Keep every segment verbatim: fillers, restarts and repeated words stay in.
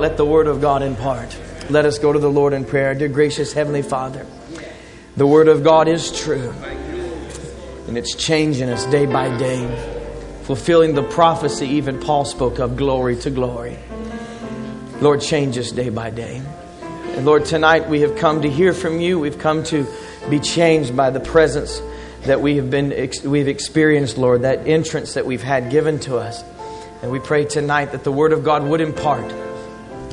out. Let the word of God impart. Let us go to the Lord in prayer. Dear gracious Heavenly Father, the word of God is true. And it's changing us day by day. Fulfilling the prophecy even Paul spoke of, glory to glory. Lord, change us day by day. And Lord, tonight we have come to hear from you. We've come to be changed by the presence that we have been we've experienced, Lord, that entrance that we've had given to us. And we pray tonight that the Word of God would impart,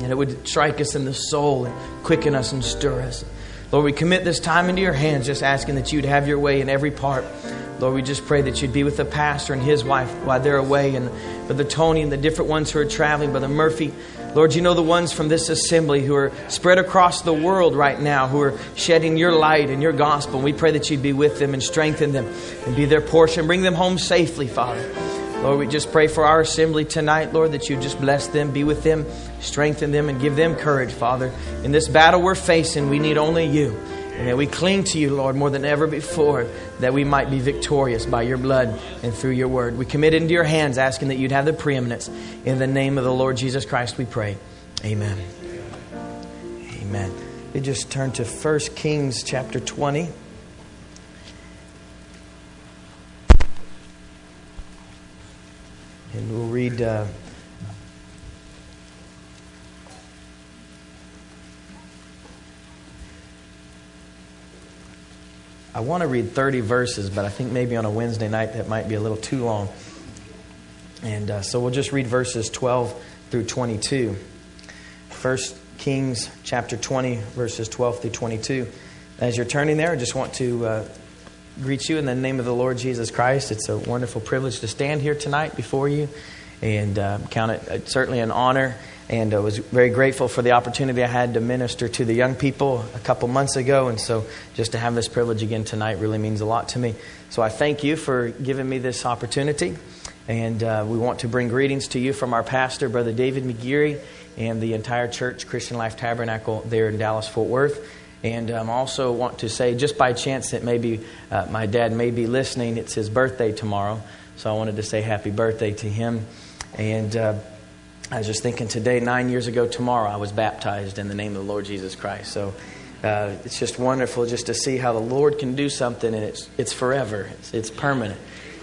and it would strike us in the soul and quicken us and stir us. Lord, we commit this time into your hands, just asking that you'd have your way in every part. Lord, we just pray that you'd be with the pastor and his wife while they're away, and Brother Tony and the different ones who are traveling, Brother Murphy. Lord, you know the ones from this assembly who are spread across the world right now, who are shedding your light and your gospel. We pray that you'd be with them and strengthen them and be their portion. Bring them home safely, Father. Lord, we just pray for our assembly tonight, Lord, that you just bless them, be with them, strengthen them, and give them courage, Father. In this battle we're facing, we need only you. And that we cling to you, Lord, more than ever before, that we might be victorious by your blood and through your word. We commit it into your hands, asking that you'd have the preeminence. In the name of the Lord Jesus Christ, we pray. Amen. Amen. We just turn to First Kings chapter twenty. And we'll read uh, I want to read thirty verses, but I think maybe on a Wednesday night that might be a little too long. And uh, so we'll just read verses twelve through twenty-two. First Kings chapter twenty, verses twelve through twenty-two. As you're turning there, I just want to uh, greet you in the name of the Lord Jesus Christ. It's a wonderful privilege to stand here tonight before you, and uh, count it uh, certainly an honor. And I was very grateful for the opportunity I had to minister to the young people a couple months ago. And so just to have this privilege again tonight really means a lot to me. So I thank you for giving me this opportunity. And uh, we want to bring greetings to you from our pastor, Brother David McGeary, and the entire church, Christian Life Tabernacle, there in Dallas, Fort Worth. And I um, also want to say, just by chance that maybe uh, my dad may be listening, it's his birthday tomorrow. So I wanted to say happy birthday to him. And Uh, I was just thinking today, nine years ago tomorrow, I was baptized in the name of the Lord Jesus Christ. So uh, it's just wonderful just to see how the Lord can do something, and it's it's forever. It's, it's permanent.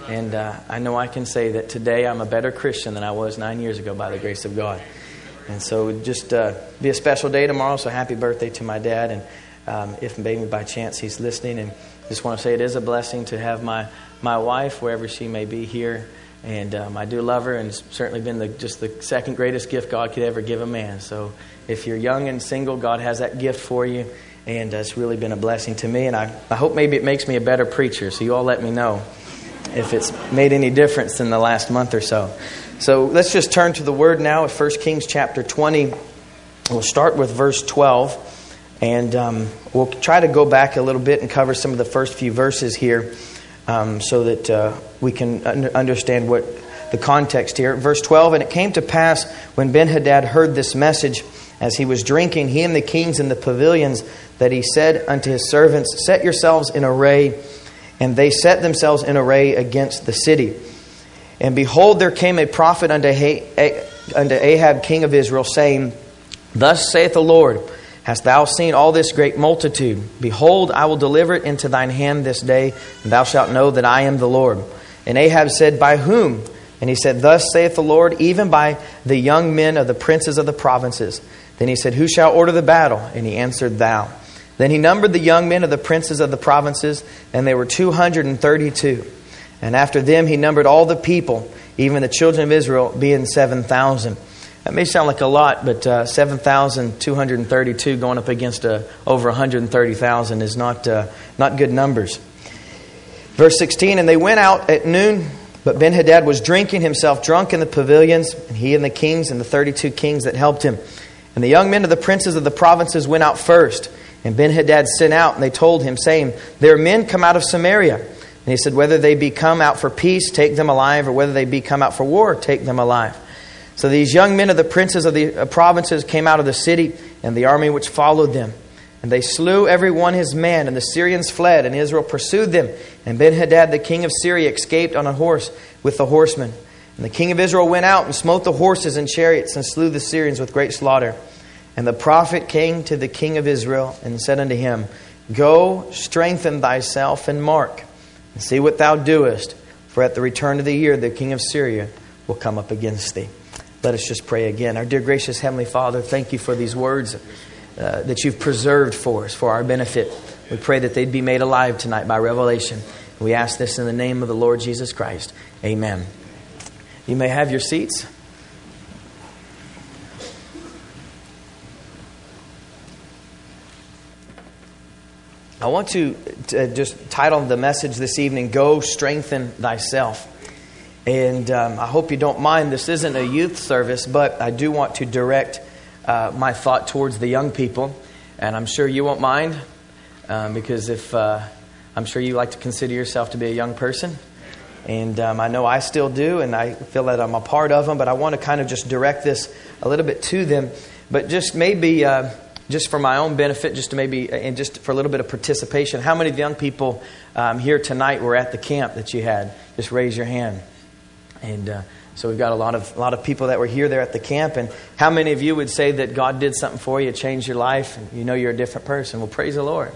And uh, I know I can say that today I'm a better Christian than I was nine years ago by the grace of God. And so it would just uh, be a special day tomorrow, so happy birthday to my dad. And um, if maybe by chance he's listening, and just want to say it is a blessing to have my, my wife, wherever she may be, here. And um, I do love her, and it's certainly been the, just the second greatest gift God could ever give a man. So if you're young and single, God has that gift for you, and uh, it's really been a blessing to me. And I, I hope maybe it makes me a better preacher, so you all let me know if it's made any difference in the last month or so. So let's just turn to the Word now at First Kings chapter twenty. We'll start with verse twelve, and um, we'll try to go back a little bit and cover some of the first few verses here. Um, so that uh, we can understand what the context here. Verse twelve, and it came to pass when Ben-Hadad heard this message, as he was drinking, he and the kings in the pavilions, that he said unto his servants, set yourselves in array. And they set themselves in array against the city. And behold, there came a prophet unto Ahab, king of Israel, saying, thus saith the Lord, hast thou seen all this great multitude? Behold, I will deliver it into thine hand this day, and thou shalt know that I am the Lord. And Ahab said, by whom? And he said, thus saith the Lord, even by the young men of the princes of the provinces. Then he said, who shall order the battle? And he answered, thou. Then he numbered the young men of the princes of the provinces, and they were two hundred and thirty-two. And after them he numbered all the people, even the children of Israel, being seven thousand. That may sound like a lot, but uh, seven thousand two hundred thirty-two going up against uh, over one hundred thirty thousand is not uh, not good numbers. Verse sixteen, and they went out at noon, but Ben-Hadad was drinking himself drunk in the pavilions, and he and the kings and the thirty-two kings that helped him. And the young men of the princes of the provinces went out first. And Ben-Hadad sent out, and they told him, saying, there are men come out of Samaria. And he said, whether they be come out for peace, take them alive, or whether they be come out for war, take them alive. So these young men of the princes of the provinces came out of the city, and the army which followed them. And they slew every one his man, and the Syrians fled, and Israel pursued them. And Ben-Hadad the king of Syria escaped on a horse with the horsemen. And the king of Israel went out and smote the horses and chariots and slew the Syrians with great slaughter. And the prophet came to the king of Israel and said unto him, Go, strengthen thyself and mark, and see what thou doest. For at the return of the year, the king of Syria will come up against thee. Let us just pray again. Our dear gracious Heavenly Father, thank you for these words uh, that you've preserved for us, for our benefit. We pray that they'd be made alive tonight by revelation. We ask this in the name of the Lord Jesus Christ. Amen. You may have your seats. I want to uh, just title the message this evening, Go Strengthen Thyself. And um, I hope you don't mind, this isn't a youth service, but I do want to direct uh, my thought towards the young people. And I'm sure you won't mind, um, because if uh, I'm sure you like to consider yourself to be a young person. And um, I know I still do, and I feel that I'm a part of them, but I want to kind of just direct this a little bit to them. But just maybe... Uh, Just for my own benefit, just to maybe, and just for a little bit of participation, how many of the young people um, here tonight were at the camp that you had? Just raise your hand. And uh, so we've got a lot of a lot of people that were here there at the camp. And how many of you would say that God did something for you, changed your life, and you know you're a different person? Well, praise the Lord.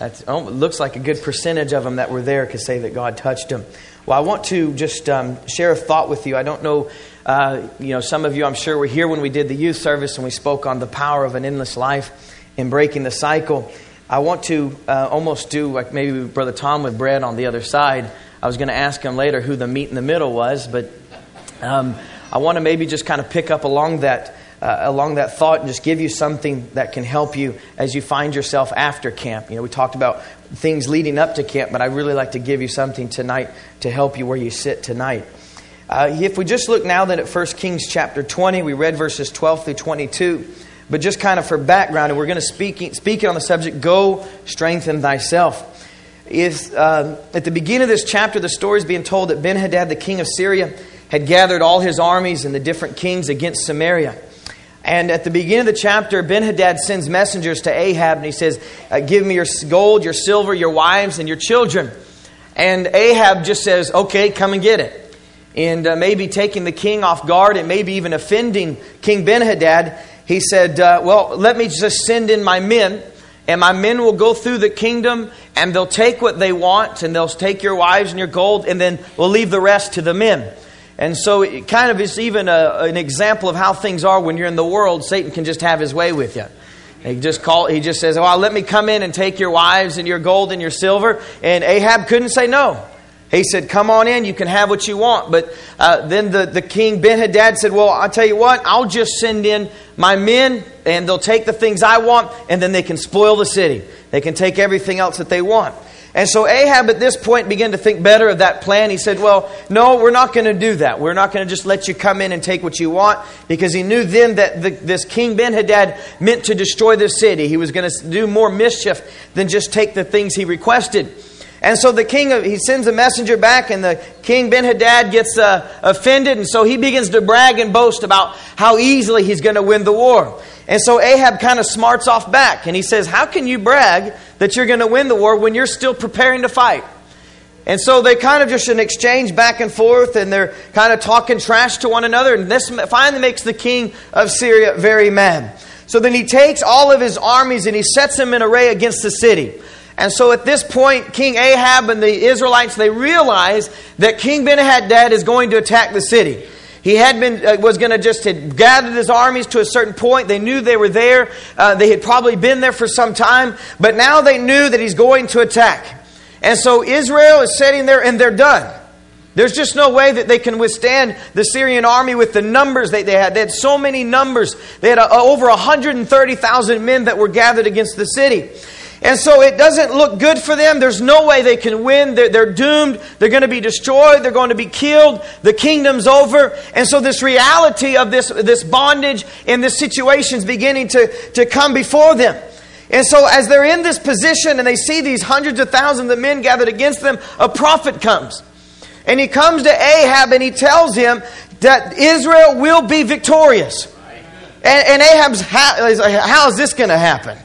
That oh, looks like a good percentage of them that were there could say that God touched them. Well, I want to just um, share a thought with you. I don't know, uh, you know, some of you I'm sure were here when we did the youth service and we spoke on the power of an endless life and breaking the cycle. I want to uh, almost do like maybe Brother Tom with bread on the other side. I was going to ask him later who the meat in the middle was, but um, I want to maybe just kind of pick up along that uh, along that thought and just give you something that can help you as you find yourself after camp. You know, we talked about things leading up to camp, but I really like to give you something tonight to help you where you sit tonight. Uh, if we just look now then at First Kings chapter twenty, we read verses twelve through twenty-two, but just kind of for background, and we're going to speak, speak on the subject, Go Strengthen Thyself. If, uh, at the beginning of this chapter, the story is being told that Ben-Hadad, the king of Syria, had gathered all his armies and the different kings against Samaria. And at the beginning of the chapter, Ben-Hadad sends messengers to Ahab, and he says, give me your gold, your silver, your wives, and your children. And Ahab just says, okay, come and get it. And uh, maybe taking the king off guard and maybe even offending King Ben-Hadad, he said, uh, well, let me just send in my men, and my men will go through the kingdom, and they'll take what they want, and they'll take your wives and your gold, and then we'll leave the rest to the men. And so it kind of is even a, an example of how things are when you're in the world. Satan can just have his way with you. He just call. He just says, well, let me come in and take your wives and your gold and your silver. And Ahab couldn't say no. He said, come on in. You can have what you want. But uh, then the, the king Ben-Hadad said, well, I'll tell you what. I'll just send in my men and they'll take the things I want. And then they can spoil the city. They can take everything else that they want. And so Ahab at this point began to think better of that plan. He said, well, no, we're not going to do that. We're not going to just let you come in and take what you want. Because he knew then that the, this King Ben-Hadad meant to destroy the city. He was going to do more mischief than just take the things he requested. And so the king, he sends a messenger back, and the king Ben-Hadad gets uh, offended. And so he begins to brag and boast about how easily he's going to win the war. And so Ahab kind of smarts off back. And he says, how can you brag that you're going to win the war when you're still preparing to fight? And so they kind of just an exchange back and forth. And they're kind of talking trash to one another. And this finally makes the king of Syria very mad. So then he takes all of his armies and he sets them in array against the city. And so at this point, King Ahab and the Israelites, they realize that King Ben-Hadad is going to attack the city. He had been uh, was going to just had gathered his armies to a certain point. They knew they were there. Uh, they had probably been there for some time. But now they knew that he's going to attack. And so Israel is sitting there and they're done. There's just no way that they can withstand the Syrian army with the numbers that they had. They had so many numbers. They had a, over one hundred thirty thousand men that were gathered against the city. And so it doesn't look good for them. There's no way they can win. They're, they're doomed. They're going to be destroyed. They're going to be killed. The kingdom's over. And so this reality of this, this bondage and this situation is beginning to, to come before them. And so as they're in this position and they see these hundreds of thousands of men gathered against them, a prophet comes. And he comes to Ahab and he tells him that Israel will be victorious. And, and Ahab's, how, how is this going to happen?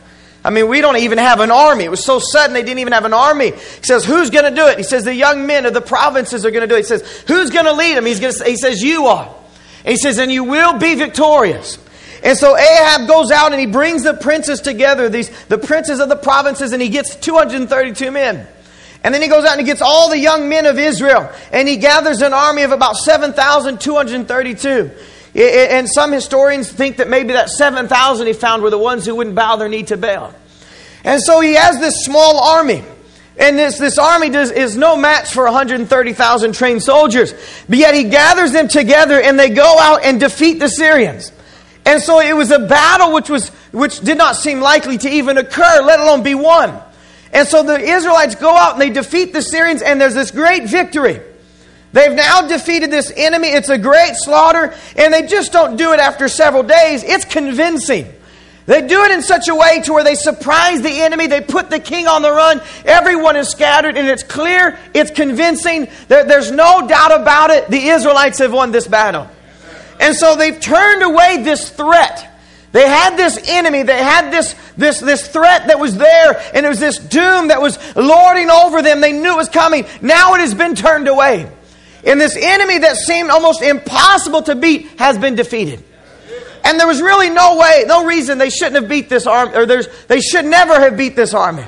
I mean, we don't even have an army. It was so sudden they didn't even have an army. He says, who's going to do it? He says, the young men of the provinces are going to do it. He says, who's going to lead them? He's going to, he says, you are. And he says, and you will be victorious. And so Ahab goes out and he brings the princes together, these the princes of the provinces, and he gets two hundred thirty-two men. And then he goes out and he gets all the young men of Israel. And he gathers an army of about seven thousand two hundred thirty-two. And some historians think that maybe that seven thousand he found were the ones who wouldn't bow their knee to Baal. And so he has this small army. And this, this army does, is no match for one hundred thirty thousand trained soldiers. But yet he gathers them together and they go out and defeat the Syrians. And so it was a battle which was which did not seem likely to even occur, let alone be won. And so the Israelites go out and they defeat the Syrians, and there's this great victory. They've now defeated this enemy. It's a great slaughter, and they just don't do it after several days. It's convincing. They do it in such a way to where they surprise the enemy. They put the king on the run. Everyone is scattered, and it's clear. It's convincing. There, there's no doubt about it. The Israelites have won this battle. And so they've turned away this threat. They had this enemy. They had this, this, this threat that was there. And it was this doom that was lording over them. They knew it was coming. Now it has been turned away. And this enemy that seemed almost impossible to beat has been defeated. And there was really no way, no reason they shouldn't have beat this army. Or there's, they should never have beat this army.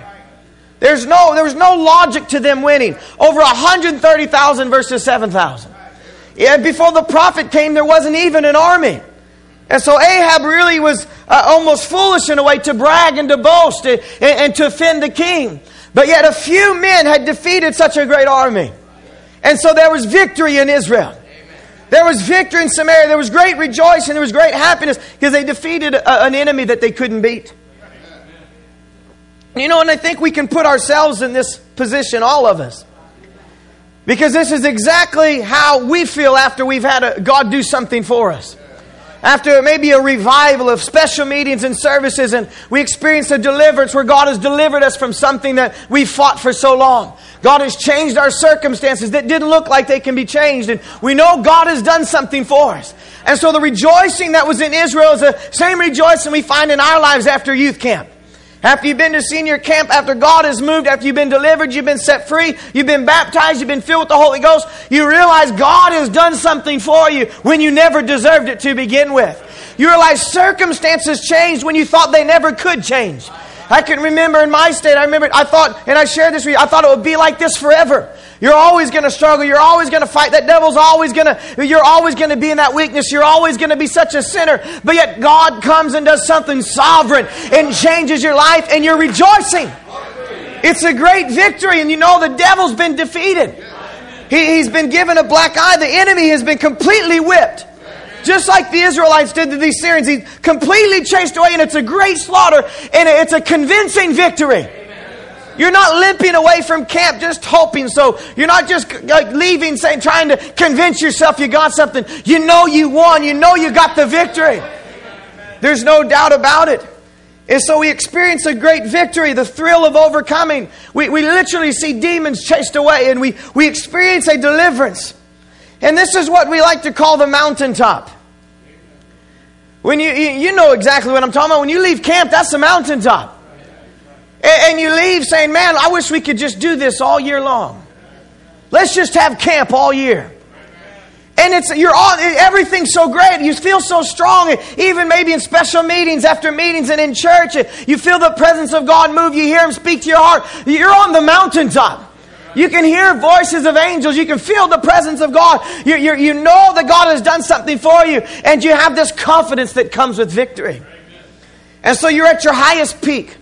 There's no, there was no logic to them winning. Over one hundred thirty thousand versus seven thousand. Yeah, before the prophet came, there wasn't even an army. And so Ahab really was uh, almost foolish in a way to brag and to boast and, and, and to offend the king. But yet a few men had defeated such a great army. And so there was victory in Israel. There was victory in Samaria. There was great rejoicing. There was great happiness because they defeated a, an enemy that they couldn't beat. You know, and I think we can put ourselves in this position, all of us. Because this is exactly how we feel after we've had a, God do something for us. After maybe a revival of special meetings and services, and we experience a deliverance where God has delivered us from something that we fought for so long. God has changed our circumstances that didn't look like they can be changed. And we know God has done something for us. And so the rejoicing that was in Israel is the same rejoicing we find in our lives after youth camp. After you've been to senior camp, after God has moved, after you've been delivered, you've been set free, you've been baptized, you've been filled with the Holy Ghost, you realize God has done something for you when you never deserved it to begin with. You realize circumstances changed when you thought they never could change. I can remember in my state, I remember, I thought, and I shared this with you, I thought it would be like this forever. You're always going to struggle. You're always going to fight. That devil's always going to, you're always going to be in that weakness. You're always going to be such a sinner. But yet God comes and does something sovereign and changes your life, and you're rejoicing. It's a great victory, and you know the devil's been defeated. He, he's been given a black eye. The enemy has been completely whipped. Just like the Israelites did to these Syrians. He completely chased away, and it's a great slaughter, and it's a convincing victory. You're not limping away from camp just hoping so. You're not just like leaving saying, trying to convince yourself you got something. You know you won. You know you got the victory. There's no doubt about it. And so we experience a great victory, the thrill of overcoming. We, we literally see demons chased away, and we, we experience a deliverance. And this is what we like to call the mountaintop. When you, you know exactly what I'm talking about. When you leave camp, that's the mountaintop. And you leave saying, man, I wish we could just do this all year long. Let's just have camp all year. And it's you're all everything's so great. You feel so strong. Even maybe in special meetings, after meetings, and in church, you feel the presence of God move. You hear Him speak to your heart. You're on the mountaintop. You can hear voices of angels. You can feel the presence of God. You, you, you know that God has done something for you. And you have this confidence that comes with victory. And so you're at your highest peak.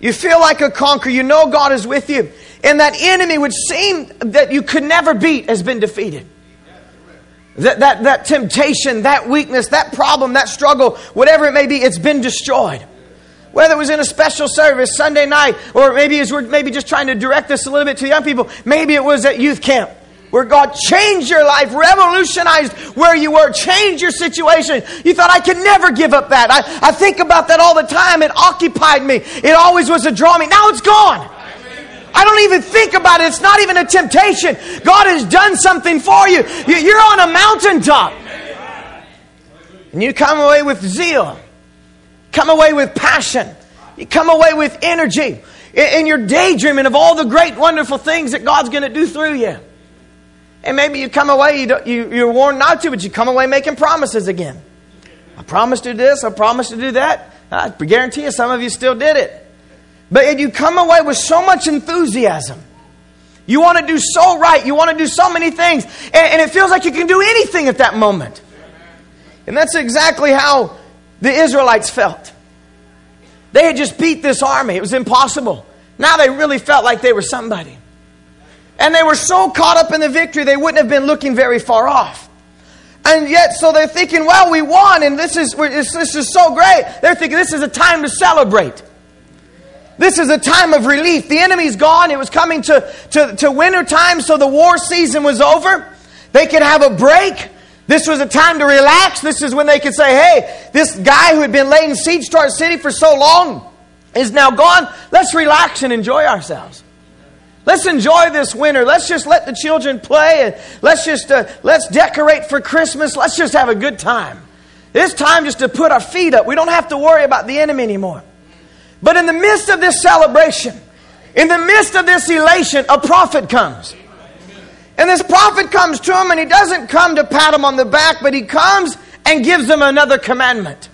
You feel like a conqueror. You know God is with you. And that enemy which seemed that you could never beat has been defeated. That, that, that temptation, that weakness, that problem, that struggle, whatever it may be, it's been destroyed. Whether it was in a special service, Sunday night, or maybe as we're maybe just trying to direct this a little bit to young people, maybe it was at youth camp where God changed your life, revolutionized where you were, changed your situation. You thought, I could never give up that. I, I think about that all the time. It occupied me. It always was a draw me. Now it's gone. I don't even think about it. It's not even a temptation. God has done something for you. You're on a mountaintop. And you come away with zeal. Come away with passion. You come away with energy. And you're daydreaming of all the great, wonderful things that God's going to do through you. And maybe you come away, you don't, you, you're warned not to, but you come away making promises again. I promise to do this, I promise to do that. I guarantee you some of you still did it. But you come away with so much enthusiasm. You want to do so right. You want to do so many things. And, and it feels like you can do anything at that moment. And that's exactly how the Israelites felt. They had just beat this army. It was impossible. Now they really felt like they were somebody. And they were so caught up in the victory, they wouldn't have been looking very far off. And yet, so they're thinking, well, we won, and this is, this is so great. They're thinking, this is a time to celebrate. This is a time of relief. The enemy's gone. It was coming to, to, to winter time, so the war season was over. They could have a break. This was a time to relax. This is when they could say, hey, this guy who had been laying siege to our city for so long is now gone. Let's relax and enjoy ourselves. Let's enjoy this winter. Let's just let the children play. And let's just uh, let's decorate for Christmas. Let's just have a good time. It's time just to put our feet up. We don't have to worry about the enemy anymore. But in the midst of this celebration, in the midst of this elation, a prophet comes. And this prophet comes to him, and he doesn't come to pat him on the back, but he comes and gives him another commandment.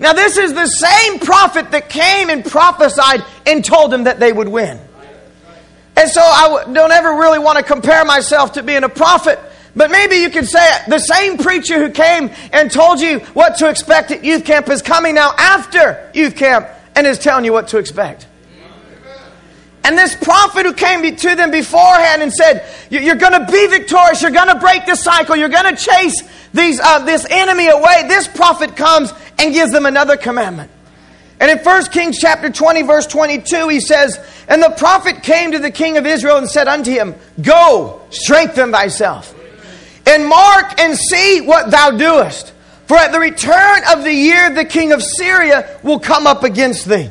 Now this is the same prophet that came and prophesied and told him that they would win. And so I don't ever really want to compare myself to being a prophet, but maybe you could say the same preacher who came and told you what to expect at youth camp is coming now after youth camp and is telling you what to expect. And this prophet who came to them beforehand and said, you're going to be victorious. You're going to break the cycle. You're going to chase these uh, this enemy away. This prophet comes and gives them another commandment. And in First Kings chapter twenty, verse twenty-two, he says, and the prophet came to the king of Israel and said unto him, go, strengthen thyself, and mark and see what thou doest. For at the return of the year, the king of Syria will come up against thee.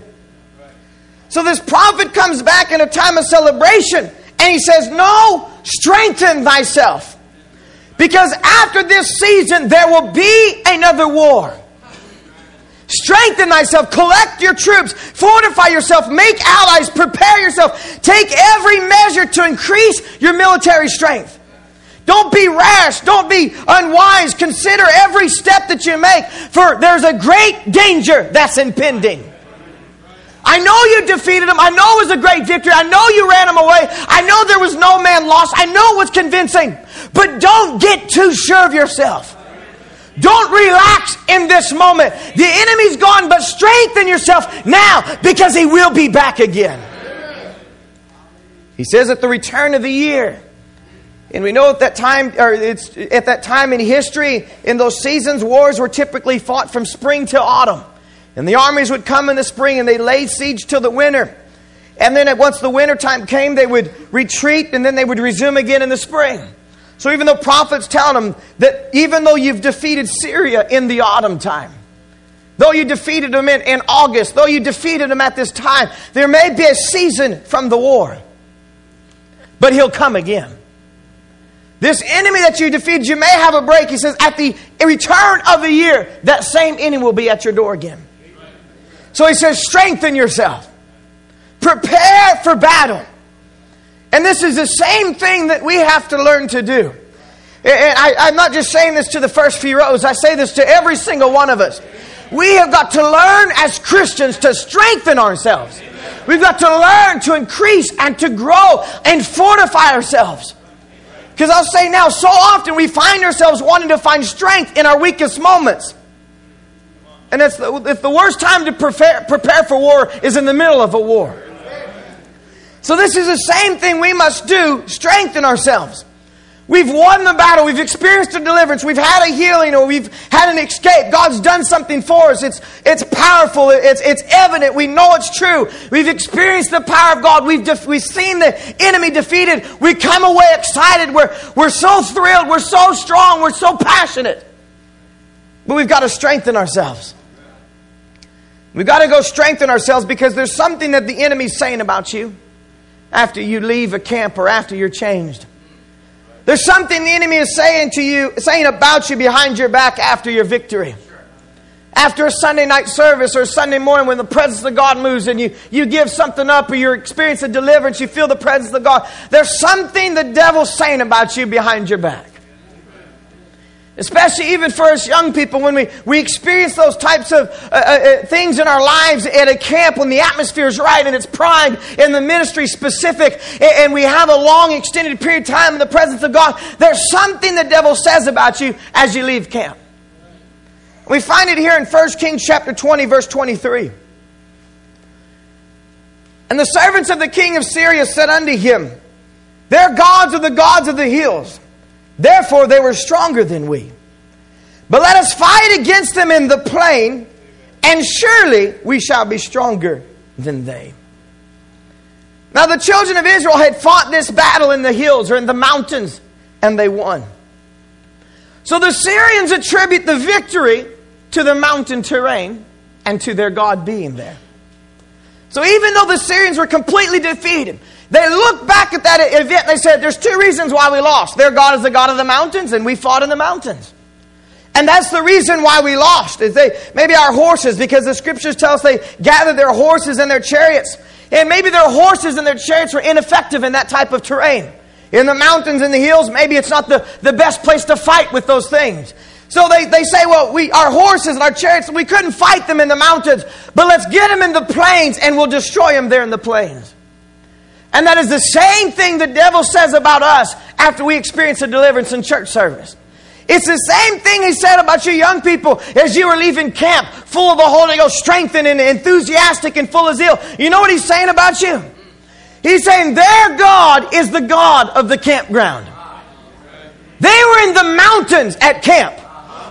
So this prophet comes back in a time of celebration and he says, no, strengthen thyself. Because after this season, there will be another war. Strengthen thyself, collect your troops, fortify yourself, make allies, prepare yourself. Take every measure to increase your military strength. Don't be rash, don't be unwise. Consider every step that you make, for there's a great danger that's impending. I know you defeated them. I know it was a great victory. I know you ran them away. I know there was no man lost. I know it was convincing. But don't get too sure of yourself. Don't relax in this moment. The enemy's gone, but strengthen yourself now because he will be back again. He says at the return of the year. And we know at that time, or it's at that time in history, in those seasons, wars were typically fought from spring to autumn. And the armies would come in the spring and they laid siege till the winter. And then once the winter time came, they would retreat and then they would resume again in the spring. So even the prophet's telling them that even though you've defeated Syria in the autumn time, though you defeated them in, in August, though you defeated them at this time, there may be a season from the war. But he'll come again. This enemy that you defeated, you may have a break. He says at the return of the year, that same enemy will be at your door again. So he says, strengthen yourself. Prepare for battle. And this is the same thing that we have to learn to do. And I, I'm not just saying this to the first few rows. I say this to every single one of us. We have got to learn as Christians to strengthen ourselves. We've got to learn to increase and to grow and fortify ourselves. Because I'll say now, so often we find ourselves wanting to find strength in our weakest moments. And it's the, it's the worst time to prepare, prepare for war is in the middle of a war. So this is the same thing we must do, strengthen ourselves. We've won the battle. We've experienced a deliverance. We've had a healing or we've had an escape. God's done something for us. It's, it's powerful. It's, it's evident. We know it's true. We've experienced the power of God. We've, def- we've seen the enemy defeated. We come away excited. We're, we're so thrilled. We're so strong. We're so passionate. But we've got to strengthen ourselves. We've got to go strengthen ourselves because there's something that the enemy's saying about you after you leave a camp or after you're changed. There's something the enemy is saying to you, saying about you behind your back after your victory. After a Sunday night service or Sunday morning when the presence of God moves and you, you give something up or you experience a deliverance, you feel the presence of God. There's something the devil's saying about you behind your back. Especially even for us young people, when we, we experience those types of uh, uh, things in our lives at a camp when the atmosphere is right and it's primed and the ministry specific and we have a long extended period of time in the presence of God, there's something the devil says about you as you leave camp. We find it here in First Kings chapter twenty, verse twenty-three. And the servants of the king of Syria said unto him, their gods are the gods of the hills. Therefore they were stronger than we. But let us fight against them in the plain, and surely we shall be stronger than they. Now the children of Israel had fought this battle in the hills or in the mountains, and they won. So the Syrians attribute the victory to the mountain terrain and to their God being there. So even though the Syrians were completely defeated, they looked back at that event and they said, there's two reasons why we lost. Their God is the God of the mountains, and we fought in the mountains. And that's the reason why we lost. Is they maybe our horses, because the scriptures tell us they gathered their horses and their chariots. And maybe their horses and their chariots were ineffective in that type of terrain. In the mountains, in the hills, maybe it's not the, the best place to fight with those things. So they, they say, well, we our horses and our chariots, we couldn't fight them in the mountains. But let's get them in the plains, and we'll destroy them there in the plains. And that is the same thing the devil says about us after we experience a deliverance in church service. It's the same thing he said about you young people as you were leaving camp, full of the Holy Ghost, strengthened and enthusiastic and full of zeal. You know what he's saying about you? He's saying their God is the God of the campground. They were in the mountains at camp.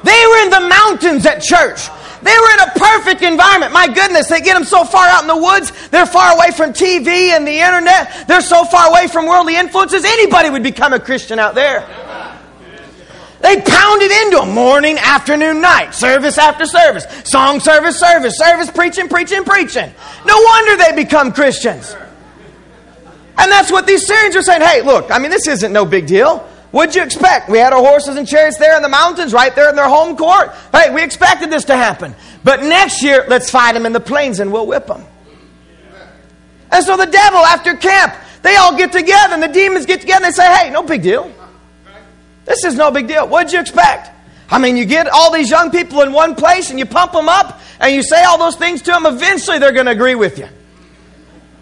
They were in the mountains at church. They were in a perfect environment. My goodness, they get them so far out in the woods. They're far away from T V and the internet. They're so far away from worldly influences. Anybody would become a Christian out there. They pounded into them morning, afternoon, night, service after service, song service, service, service, preaching, preaching, preaching. No wonder they become Christians. And that's what these Syrians are saying. Hey, look, I mean, this isn't no big deal. What'd you expect? We had our horses and chariots there in the mountains, right there in their home court. Hey, we expected this to happen. But next year, let's fight them in the plains and we'll whip them. And so the devil, after camp, they all get together and the demons get together and they say, hey, no big deal. This is no big deal. What'd you expect? I mean, you get all these young people in one place and you pump them up and you say all those things to them. Eventually, they're going to agree with you.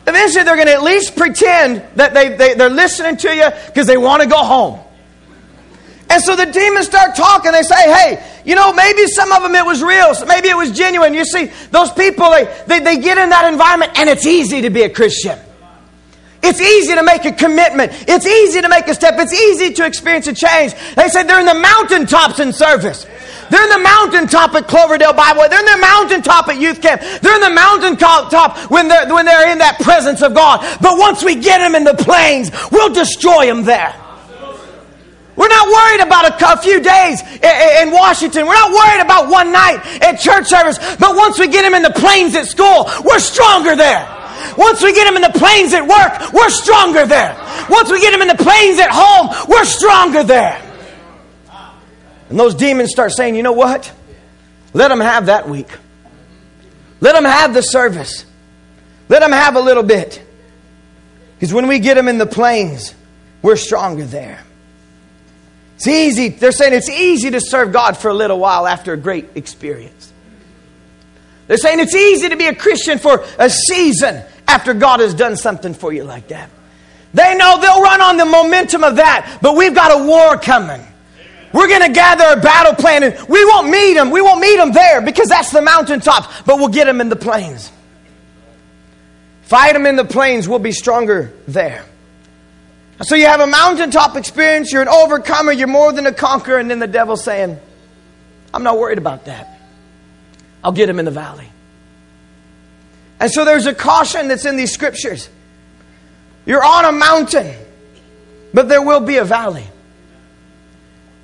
Eventually, they're going to at least pretend that they, they, they're listening to you because they want to go home. And so the demons start talking. They say, hey, you know, maybe some of them it was real. So maybe it was genuine. You see, those people, they, they, they get in that environment and it's easy to be a Christian. It's easy to make a commitment. It's easy to make a step. It's easy to experience a change. They say they're in the mountaintops in service. They're in the mountaintop at Cloverdale Bible. They're in the mountaintop at youth camp. They're in the mountaintop when they're, when they're in that presence of God. But once we get them in the plains, we'll destroy them there. We're not worried about a few days in Washington. We're not worried about one night at church service. But once we get them in the plains at school, we're stronger there. Once we get them in the plains at work, we're stronger there. Once we get them in the plains at home, we're stronger there. And those demons start saying, you know what? Let them have that week. Let them have the service. Let them have a little bit. Because when we get them in the plains, we're stronger there. It's easy. They're saying it's easy to serve God for a little while after a great experience. They're saying it's easy to be a Christian for a season after God has done something for you like that. They know they'll run on the momentum of that, but we've got a war coming. We're going to gather a battle plan, and we won't meet them. We won't meet them there because that's the mountaintops, but we'll get them in the plains. Fight them in the plains. We'll be stronger there. So you have a mountaintop experience, you're an overcomer, you're more than a conqueror, and then the devil's saying, I'm not worried about that. I'll get him in the valley. And so there's a caution that's in these scriptures. You're on a mountain, but there will be a valley.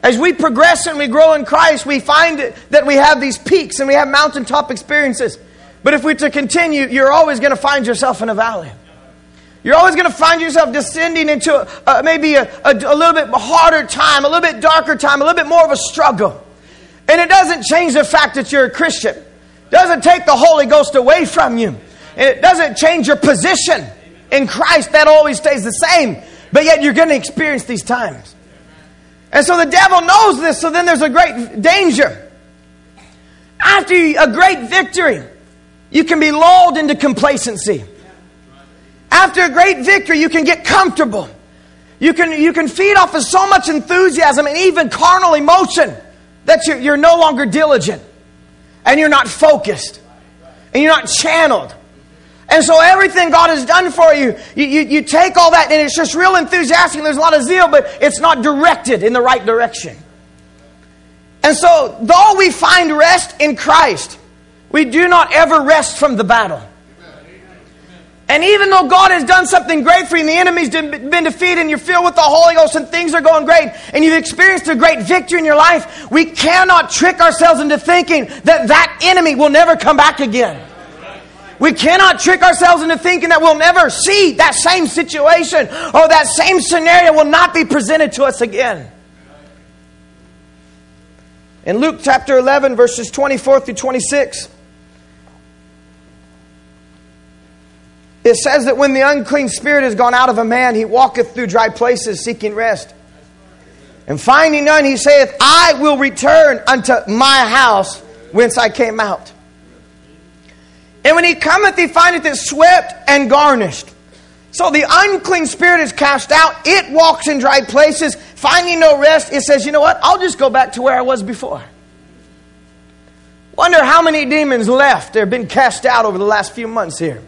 As we progress and we grow in Christ, we find that we have these peaks and we have mountaintop experiences. But if we're to continue, you're always going to find yourself in a valley. You're always going to find yourself descending into a, a, maybe a, a, a little bit harder time, a little bit darker time, a little bit more of a struggle. And it doesn't change the fact that you're a Christian. It doesn't take the Holy Ghost away from you. And it doesn't change your position in Christ. That always stays the same. But yet you're going to experience these times. And so the devil knows this. So then there's a great danger. After a great victory, you can be lulled into complacency. After a great victory, you can get comfortable. You can, you can feed off of so much enthusiasm and even carnal emotion that you're, you're no longer diligent. And you're not focused. And you're not channeled. And so everything God has done for you, you, you, you take all that and it's just real enthusiastic. There's a lot of zeal, but it's not directed in the right direction. And so, though we find rest in Christ, we do not ever rest from the battle. And even though God has done something great for you and the enemy's been defeated and you're filled with the Holy Ghost and things are going great and you've experienced a great victory in your life, we cannot trick ourselves into thinking that that enemy will never come back again. We cannot trick ourselves into thinking that we'll never see that same situation or that same scenario will not be presented to us again. In Luke chapter eleven, verses twenty-four through twenty-six, it says that when the unclean spirit has gone out of a man, he walketh through dry places seeking rest. And finding none, he saith, I will return unto my house whence I came out. And when he cometh, he findeth it swept and garnished. So the unclean spirit is cast out. It walks in dry places, finding no rest. It says, you know what? I'll just go back to where I was before. Wonder how many demons left that have been cast out over the last few months here.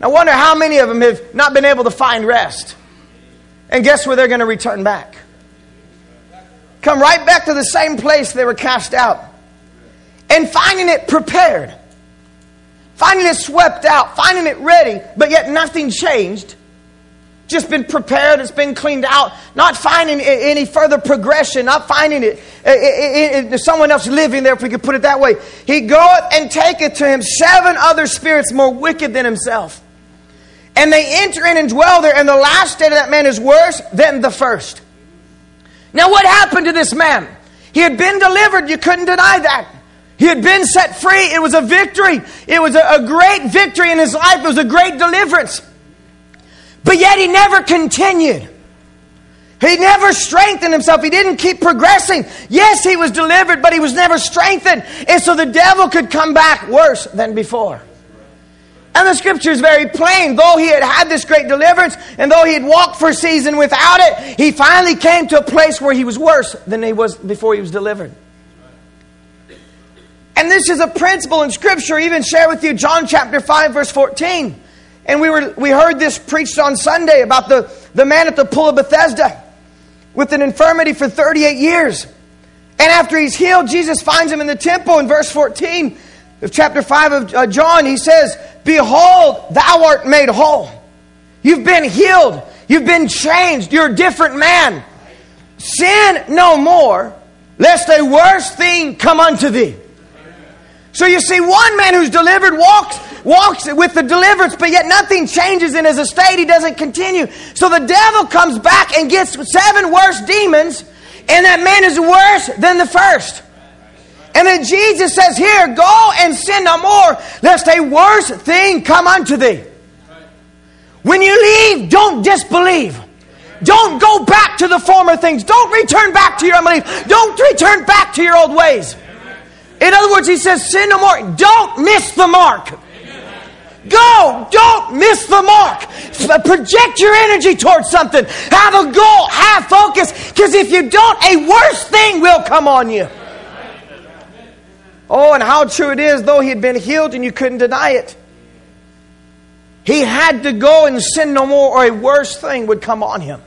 I wonder how many of them have not been able to find rest. And guess where they're going to return back? Come right back to the same place they were cast out. And finding it prepared. Finding it swept out. Finding it ready. But yet nothing changed. Just been prepared. It's been cleaned out. Not finding any further progression. Not finding it. It, it, it, it someone else living there, if we could put it that way. He goeth and taketh to him seven other spirits more wicked than himself. And they enter in and dwell there. And the last state of that man is worse than the first. Now what happened to this man? He had been delivered. You couldn't deny that. He had been set free. It was a victory. It was a, a great victory in his life. It was a great deliverance. But yet he never continued. He never strengthened himself. He didn't keep progressing. Yes, he was delivered, but he was never strengthened. And so the devil could come back worse than before. And the scripture is very plain. Though he had had this great deliverance, and though he had walked for a season without it, he finally came to a place where he was worse than he was before he was delivered. And this is a principle in scripture. I even share with you John chapter five, verse fourteen. And we were we heard this preached on Sunday about the, the man at the pool of Bethesda with an infirmity for thirty-eight years. And after he's healed, Jesus finds him in the temple. In verse fourteen of chapter five of uh, John, he says, Behold, thou art made whole. You've been healed. You've been changed. You're a different man. Sin no more, lest a worse thing come unto thee. So you see, one man who's delivered walks walks with the deliverance, but yet nothing changes in his estate. He doesn't continue. So the devil comes back and gets seven worse demons, and that man is worse than the first. And then Jesus says, here, go and sin no more, lest a worse thing come unto thee. When you leave, don't disbelieve. Don't go back to the former things. Don't return back to your unbelief. Don't return back to your old ways. In other words, he says, sin no more. Don't miss the mark. Go. Don't miss the mark. Project your energy towards something. Have a goal. Have focus. Because if you don't, a worse thing will come on you. Oh, and how true it is, though he had been healed and you couldn't deny it. He had to go and sin no more, or a worse thing would come on him.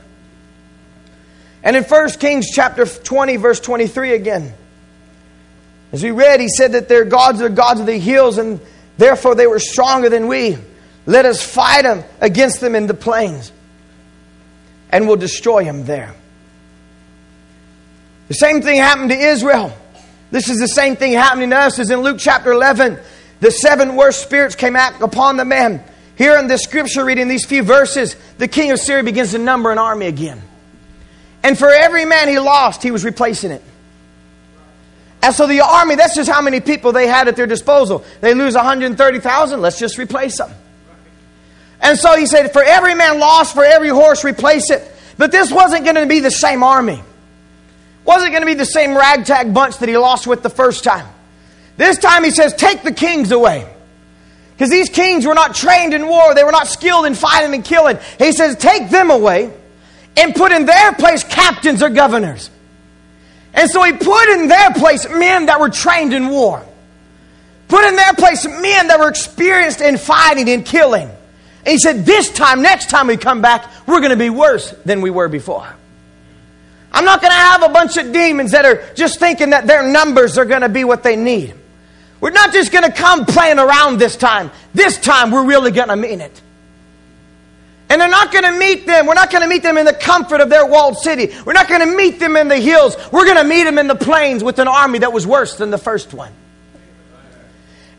And in First Kings chapter twenty, verse twenty-three again, as we read, he said that their gods are gods of the hills, and therefore they were stronger than we. Let us fight them against them in the plains, and we'll destroy them there. The same thing happened to Israel. This is the same thing happening to us. As in Luke chapter eleven, the seven worst spirits came out upon the man. Here in this scripture reading, these few verses, the king of Syria begins to number an army again. And for every man he lost, he was replacing it. And so the army, that's just how many people they had at their disposal. They lose one hundred thirty thousand, let's just replace them. And so he said, for every man lost, for every horse, replace it. But this wasn't going to be the same army. Wasn't going to be the same ragtag bunch that he lost with the first time. This time he says, take the kings away. Because these kings were not trained in war. They were not skilled in fighting and killing. He says, take them away and put in their place captains or governors. And so he put in their place men that were trained in war. Put in their place men that were experienced in fighting and killing. And he said, this time, next time we come back, we're going to be worse than we were before. I'm not going to have a bunch of demons that are just thinking that their numbers are going to be what they need. We're not just going to come playing around this time. This time, we're really going to mean it. And they're not going to meet them. We're not going to meet them in the comfort of their walled city. We're not going to meet them in the hills. We're going to meet them in the plains with an army that was worse than the first one.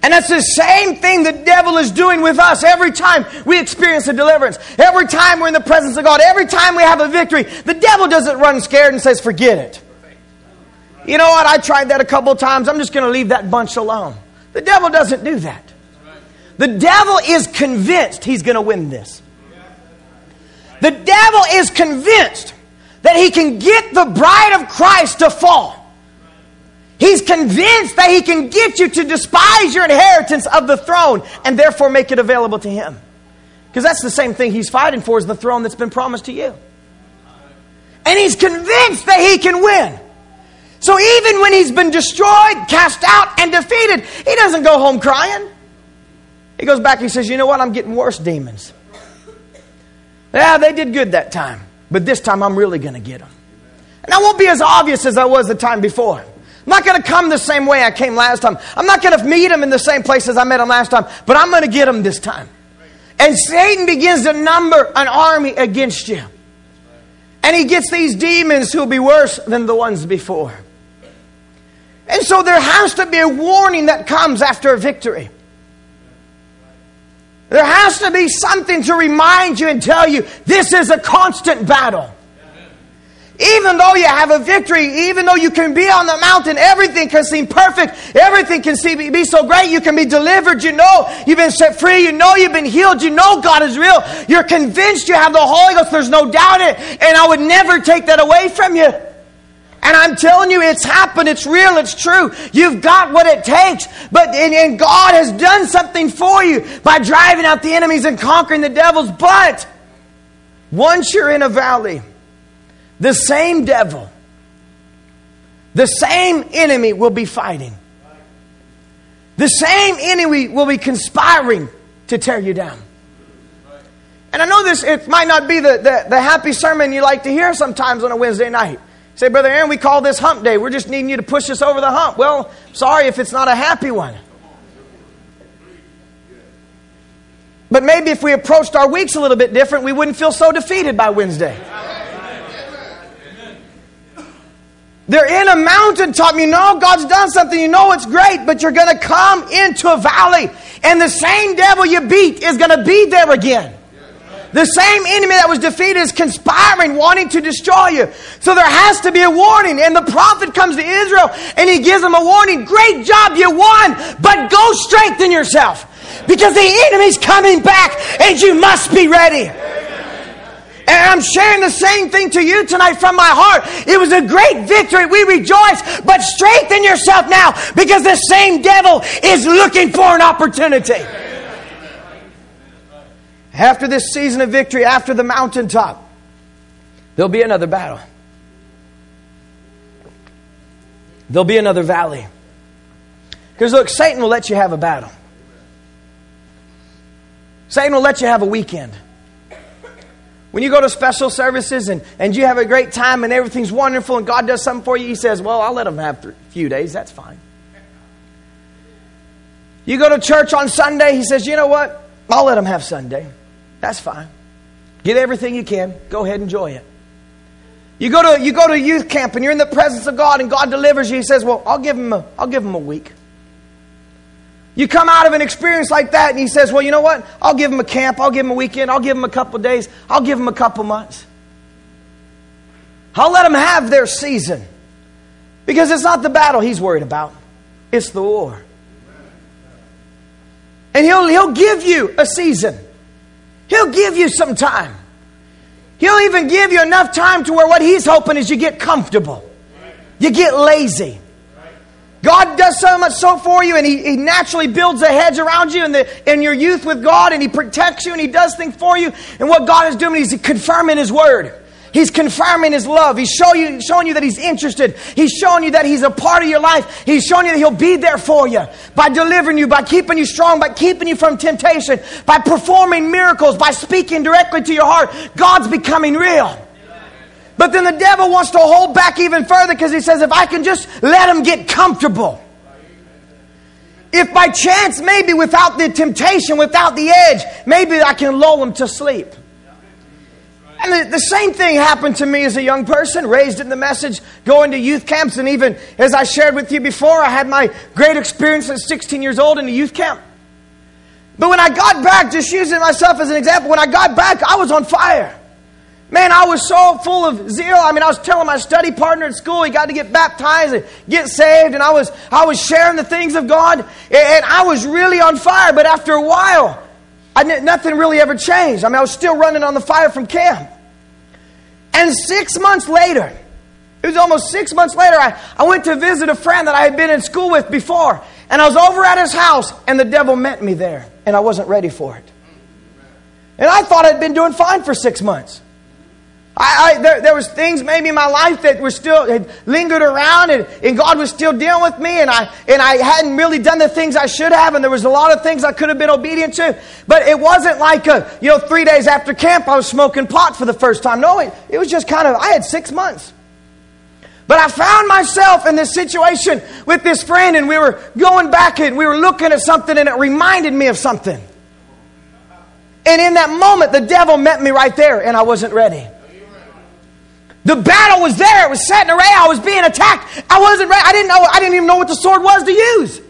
And that's the same thing the devil is doing with us every time we experience a deliverance. Every time we're in the presence of God. Every time we have a victory. The devil doesn't run scared and says, forget it. You know what? I tried that a couple of times. I'm just going to leave that bunch alone. The devil doesn't do that. The devil is convinced he's going to win this. The devil is convinced that he can get the bride of Christ to fall. He's convinced that he can get you to despise your inheritance of the throne and therefore make it available to him. Because that's the same thing he's fighting for, is the throne that's been promised to you. And he's convinced that he can win. So even when he's been destroyed, cast out, and defeated, he doesn't go home crying. He goes back and he says, you know what, I'm getting worse demons. Yeah, they did good that time. But this time I'm really going to get them. And I won't be as obvious as I was the time before. I'm not going to come the same way I came last time. I'm not going to meet him in the same place as I met him last time. But I'm going to get him this time. And Satan begins to number an army against you. And he gets these demons who will be worse than the ones before. And so there has to be a warning that comes after a victory. There has to be something to remind you and tell you this is a constant battle. Even though you have a victory, even though you can be on the mountain, everything can seem perfect. Everything can seem, be so great. You can be delivered. You know you've been set free. You know you've been healed. You know God is real. You're convinced you have the Holy Ghost. There's no doubt in it. And I would never take that away from you. And I'm telling you, it's happened. It's real. It's true. You've got what it takes. But and, and God has done something for you by driving out the enemies and conquering the devils. But once you're in a valley, the same devil, the same enemy will be fighting. The same enemy will be conspiring to tear you down. And I know this, it might not be the, the, the happy sermon you like to hear sometimes on a Wednesday night. Say, Brother Aaron, we call this hump day. We're just needing you to push us over the hump. Well, sorry if it's not a happy one. But maybe if we approached our weeks a little bit different, we wouldn't feel so defeated by Wednesday. They're in a mountaintop. You know God's done something. You know it's great. But you're going to come into a valley. And the same devil you beat is going to be there again. The same enemy that was defeated is conspiring, wanting to destroy you. So there has to be a warning. And the prophet comes to Israel and he gives them a warning. Great job, you won. But go strengthen yourself. Because the enemy's coming back and you must be ready. And I'm sharing the same thing to you tonight from my heart. It was a great victory. We rejoice. But strengthen yourself now. Because the same devil is looking for an opportunity. After this season of victory, after the mountaintop, there'll be another battle. There'll be another valley. Because look, Satan will let you have a battle. Satan will let you have a weekend. When you go to special services and, and you have a great time and everything's wonderful and God does something for you, he says, well, I'll let them have a few days. That's fine. You go to church on Sunday, he says, you know what? I'll let them have Sunday. That's fine. Get everything you can. Go ahead and enjoy it. You go to you go to youth camp and you're in the presence of God and God delivers you. He says, well, I'll give them a, I'll give them a week. You come out of an experience like that and he says, well, you know what? I'll give him a camp. I'll give him a weekend. I'll give him a couple days. I'll give him a couple months. I'll let him have their season. Because it's not the battle he's worried about. It's the war. And he'll, he'll give you a season. He'll give you some time. He'll even give you enough time to where what he's hoping is you get comfortable. You get lazy. God does so much so for you, and he, he naturally builds a hedge around you in, the, in your youth with God, and he protects you, and he does things for you. And what God is doing is he's confirming his word. He's confirming his love. He's show you, showing you that he's interested. He's showing you that he's a part of your life. He's showing you that he'll be there for you by delivering you, by keeping you strong, by keeping you from temptation, by performing miracles, by speaking directly to your heart. God's becoming real. But then the devil wants to hold back even further because he says, if I can just let him get comfortable. If by chance, maybe without the temptation, without the edge, maybe I can lull him to sleep. And the, the same thing happened to me as a young person, raised in the message, going to youth camps. And even as I shared with you before, I had my great experience at sixteen years old in a youth camp. But when I got back, just using myself as an example, when I got back, I was on fire. Man, I was so full of zeal. I mean, I was telling my study partner at school he got to get baptized and get saved. And I was I was sharing the things of God. And I was really on fire. But after a while, I didn't, nothing really ever changed. I mean, I was still running on the fire from camp. And six months later, it was almost six months later, I, I went to visit a friend that I had been in school with before. And I was over at his house, and the devil met me there. And I wasn't ready for it. And I thought I'd been doing fine for six months. I, I, there, there was things maybe in my life that were still had lingered around, and, and God was still dealing with me, and I and I hadn't really done the things I should have, and there was a lot of things I could have been obedient to, but it wasn't like a, you know three days after camp I was smoking pot for the first time. No, it, it was just kind of I had six months, but I found myself in this situation with this friend, and we were going back and we were looking at something, and it reminded me of something, and in that moment the devil met me right there, and I wasn't ready. The battle was there. It was set in array. I was being attacked. I wasn't ready. I didn't know. I didn't even know what the sword was to use.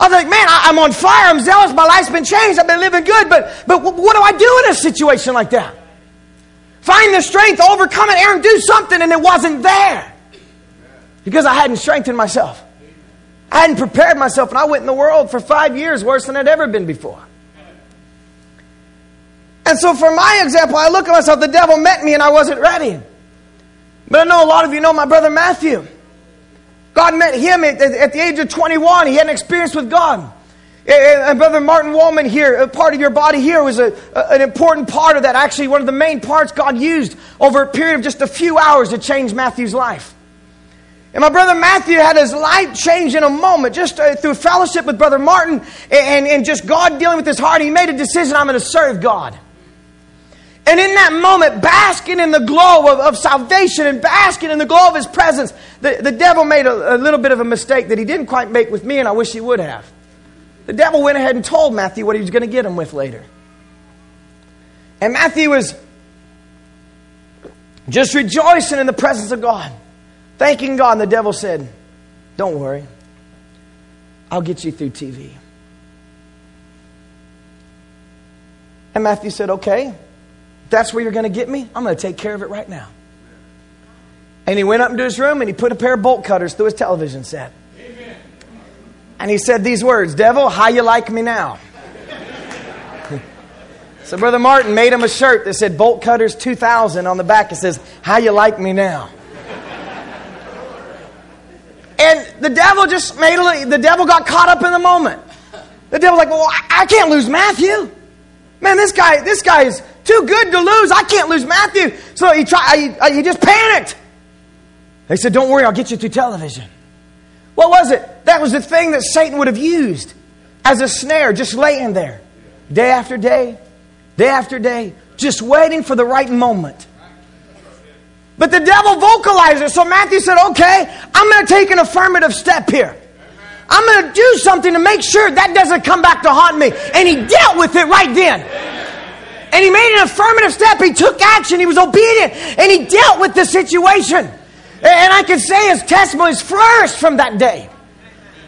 I was like, man, I, I'm on fire. I'm zealous. My life's been changed. I've been living good. But but what do I do in a situation like that? Find the strength, overcome it, Aaron, do something. And it wasn't there. Because I hadn't strengthened myself. I hadn't prepared myself. And I went in the world for five years worse than I'd ever been before. And so for my example, I look at myself, the devil met me and I wasn't ready. But I know a lot of you know my brother Matthew. God met him at, at the age of twenty-one. He had an experience with God. And Brother Martin Walman here, a part of your body here, was a, an important part of that. Actually, one of the main parts God used over a period of just a few hours to change Matthew's life. And my brother Matthew had his life change in a moment, just uh, through fellowship with Brother Martin and, and, and just God dealing with his heart. He made a decision, I'm going to serve God. And in that moment, basking in the glow of, of salvation and basking in the glow of his presence, the, the devil made a, a little bit of a mistake that he didn't quite make with me, and I wish he would have. The devil went ahead and told Matthew what he was going to get him with later. And Matthew was just rejoicing in the presence of God, thanking God. And the devil said, don't worry, I'll get you through T V. And Matthew said, okay. That's where you're going to get me? I'm going to take care of it right now. And he went up into his room and he put a pair of bolt cutters through his television set. Amen. And he said these words, devil, how you like me now? So Brother Martin made him a shirt that said Bolt Cutters two thousand on the back. It says, how you like me now? And the devil just made a, the devil got caught up in the moment. The devil's like, well, I, I can't lose Matthew. Man, this guy, this guy is too good to lose. I can't lose Matthew. So he tried. He, he just panicked. They said, don't worry, I'll get you through television. What was it? That was the thing that Satan would have used as a snare, just laying there. Day after day, day after day, just waiting for the right moment. But the devil vocalized it. So Matthew said, okay, I'm going to take an affirmative step here. I'm going to do something to make sure that doesn't come back to haunt me. And he dealt with it right then. And he made an affirmative step. He took action. He was obedient. And he dealt with the situation. And I can say his testimonies flourished from that day.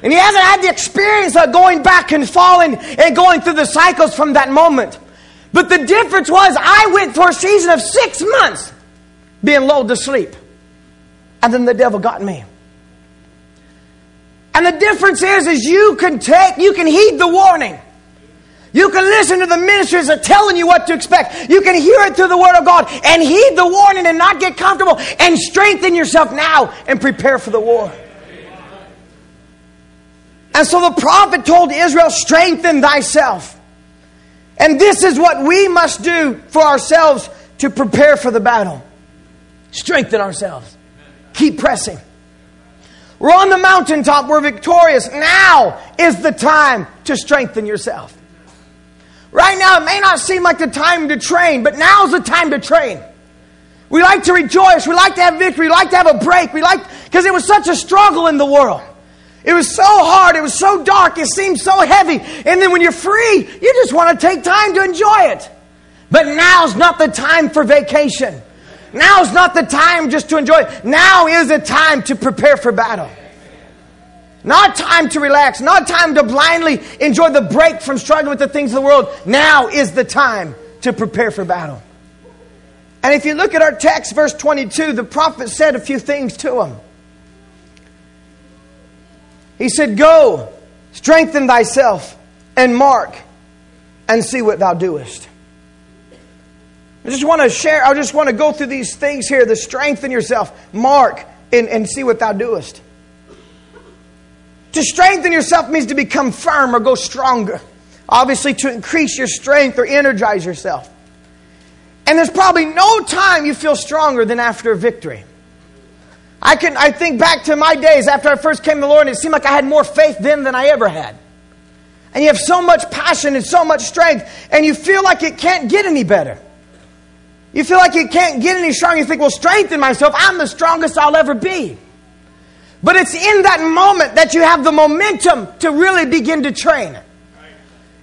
And he hasn't had the experience of going back and falling and going through the cycles from that moment. But the difference was I went for a season of six months being lulled to sleep. and then the devil got me. And the difference is, is you can take, you can heed the warning. You can listen to the ministries that are telling you what to expect. You can hear it through the Word of God and heed the warning and not get comfortable and strengthen yourself now and prepare for the war. And so the prophet told Israel, strengthen thyself. And this is what we must do for ourselves to prepare for the battle. Strengthen ourselves. Keep pressing. We're on the mountaintop. We're victorious. Now is the time to strengthen yourself. Right now, it may not seem like the time to train, but now's the time to train. We like to rejoice. We like to have victory. We like to have a break. We like, because it was such a struggle in the world. It was so hard. It was so dark. It seemed so heavy. And then when you're free, you just want to take time to enjoy it. But now's not the time for vacation. Now's not the time just to enjoy it. Now is the time to prepare for battle. Not time to relax. Not time to blindly enjoy the break from struggling with the things of the world. Now is the time to prepare for battle. And if you look at our text, verse twenty-two, the prophet said a few things to him. He said, go, strengthen thyself, and mark, and see what thou doest. I just want to share, I just want to go through these things here, the strengthen yourself, mark, and, and see what thou doest. To strengthen yourself means to become firm or go stronger. Obviously, to increase your strength or energize yourself. And there's probably no time you feel stronger than after a victory. I can I think back to my days after I first came to the Lord, and it seemed like I had more faith then than I ever had. And you have so much passion and so much strength, and you feel like it can't get any better. You feel like you can't get any stronger. You think, well, strengthen myself. I'm the strongest I'll ever be. But it's in that moment that you have the momentum to really begin to train.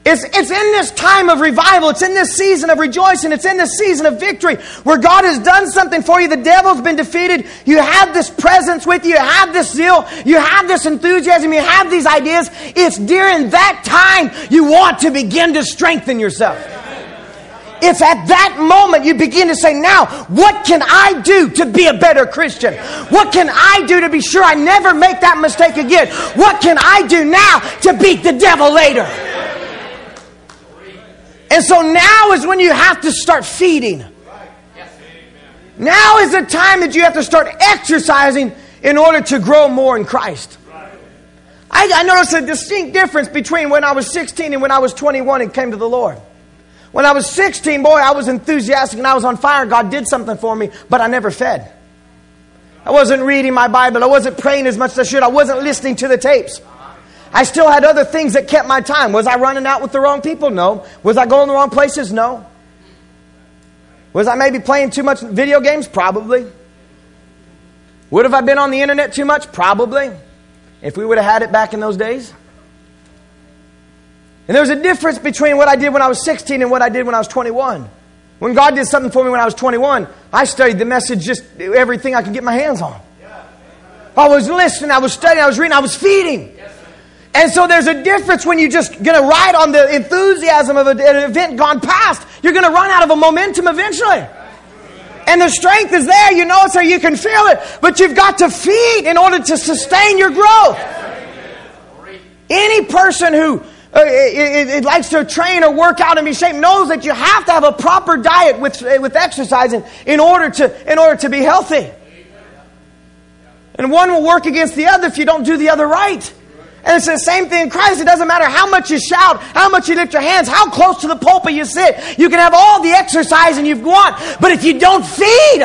It's, it's in this time of revival. It's in this season of rejoicing. It's in this season of victory where God has done something for you. The devil's been defeated. You have this presence with you. You have this zeal. You have this enthusiasm. You have these ideas. It's during that time you want to begin to strengthen yourself. It's at that moment you begin to say, now, what can I do to be a better Christian? What can I do to be sure I never make that mistake again? What can I do now to beat the devil later? And so now is when you have to start feeding. Now is the time that you have to start exercising in order to grow more in Christ. I, I noticed a distinct difference between when I was sixteen and when I was twenty-one and came to the Lord. When I was sixteen, boy, I was enthusiastic and I was on fire. God did something for me, but I never fed. I wasn't reading my Bible. I wasn't praying as much as I should. I wasn't listening to the tapes. I still had other things that kept my time. Was I running out with the wrong people? No. Was I going the wrong places? No. Was I maybe playing too much video games? Probably. Would have I been on the internet too much? Probably. If we would have had it back in those days. And there's a difference between what I did when I was sixteen and what I did when I was twenty-one. When God did something for me when I was twenty-one, I studied the message, just everything I could get my hands on. I was listening, I was studying, I was reading, I was feeding. And so there's a difference when you're just going to ride on the enthusiasm of an event gone past. You're going to run out of a momentum eventually. And the strength is there, you know it, so you can feel it. But you've got to feed in order to sustain your growth. Any person who... Uh, it, it, it likes to train or work out and be shaped, knows that you have to have a proper diet with with exercising in order to in order to be healthy. And one will work against the other if you don't do the other right. And it's the same thing in Christ. It doesn't matter how much you shout, how much you lift your hands, how close to the pulpit you sit. You can have all the exercising you want, but if you don't feed,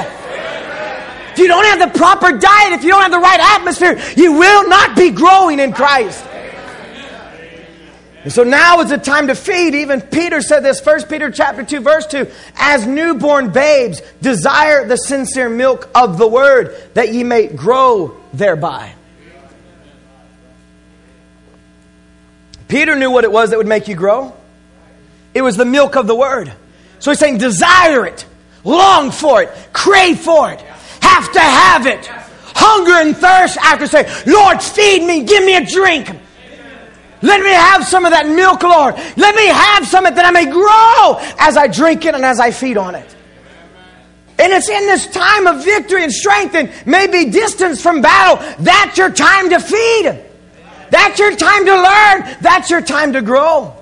if you don't have the proper diet, if you don't have the right atmosphere, you will not be growing in Christ. And so now is the time to feed. Even Peter said this, First Peter chapter two, verse two. As newborn babes, desire the sincere milk of the word, that ye may grow thereby. Peter knew what it was that would make you grow. It was the milk of the word. So he's saying, desire it, long for it, crave for it, have to have it. Hunger and thirst after, say, Lord, feed me, give me a drink. Let me have some of that milk, Lord. Let me have some of it that I may grow as I drink it and as I feed on it. Amen. And it's in this time of victory and strength and maybe distance from battle, that's your time to feed. That's your time to learn. That's your time to grow.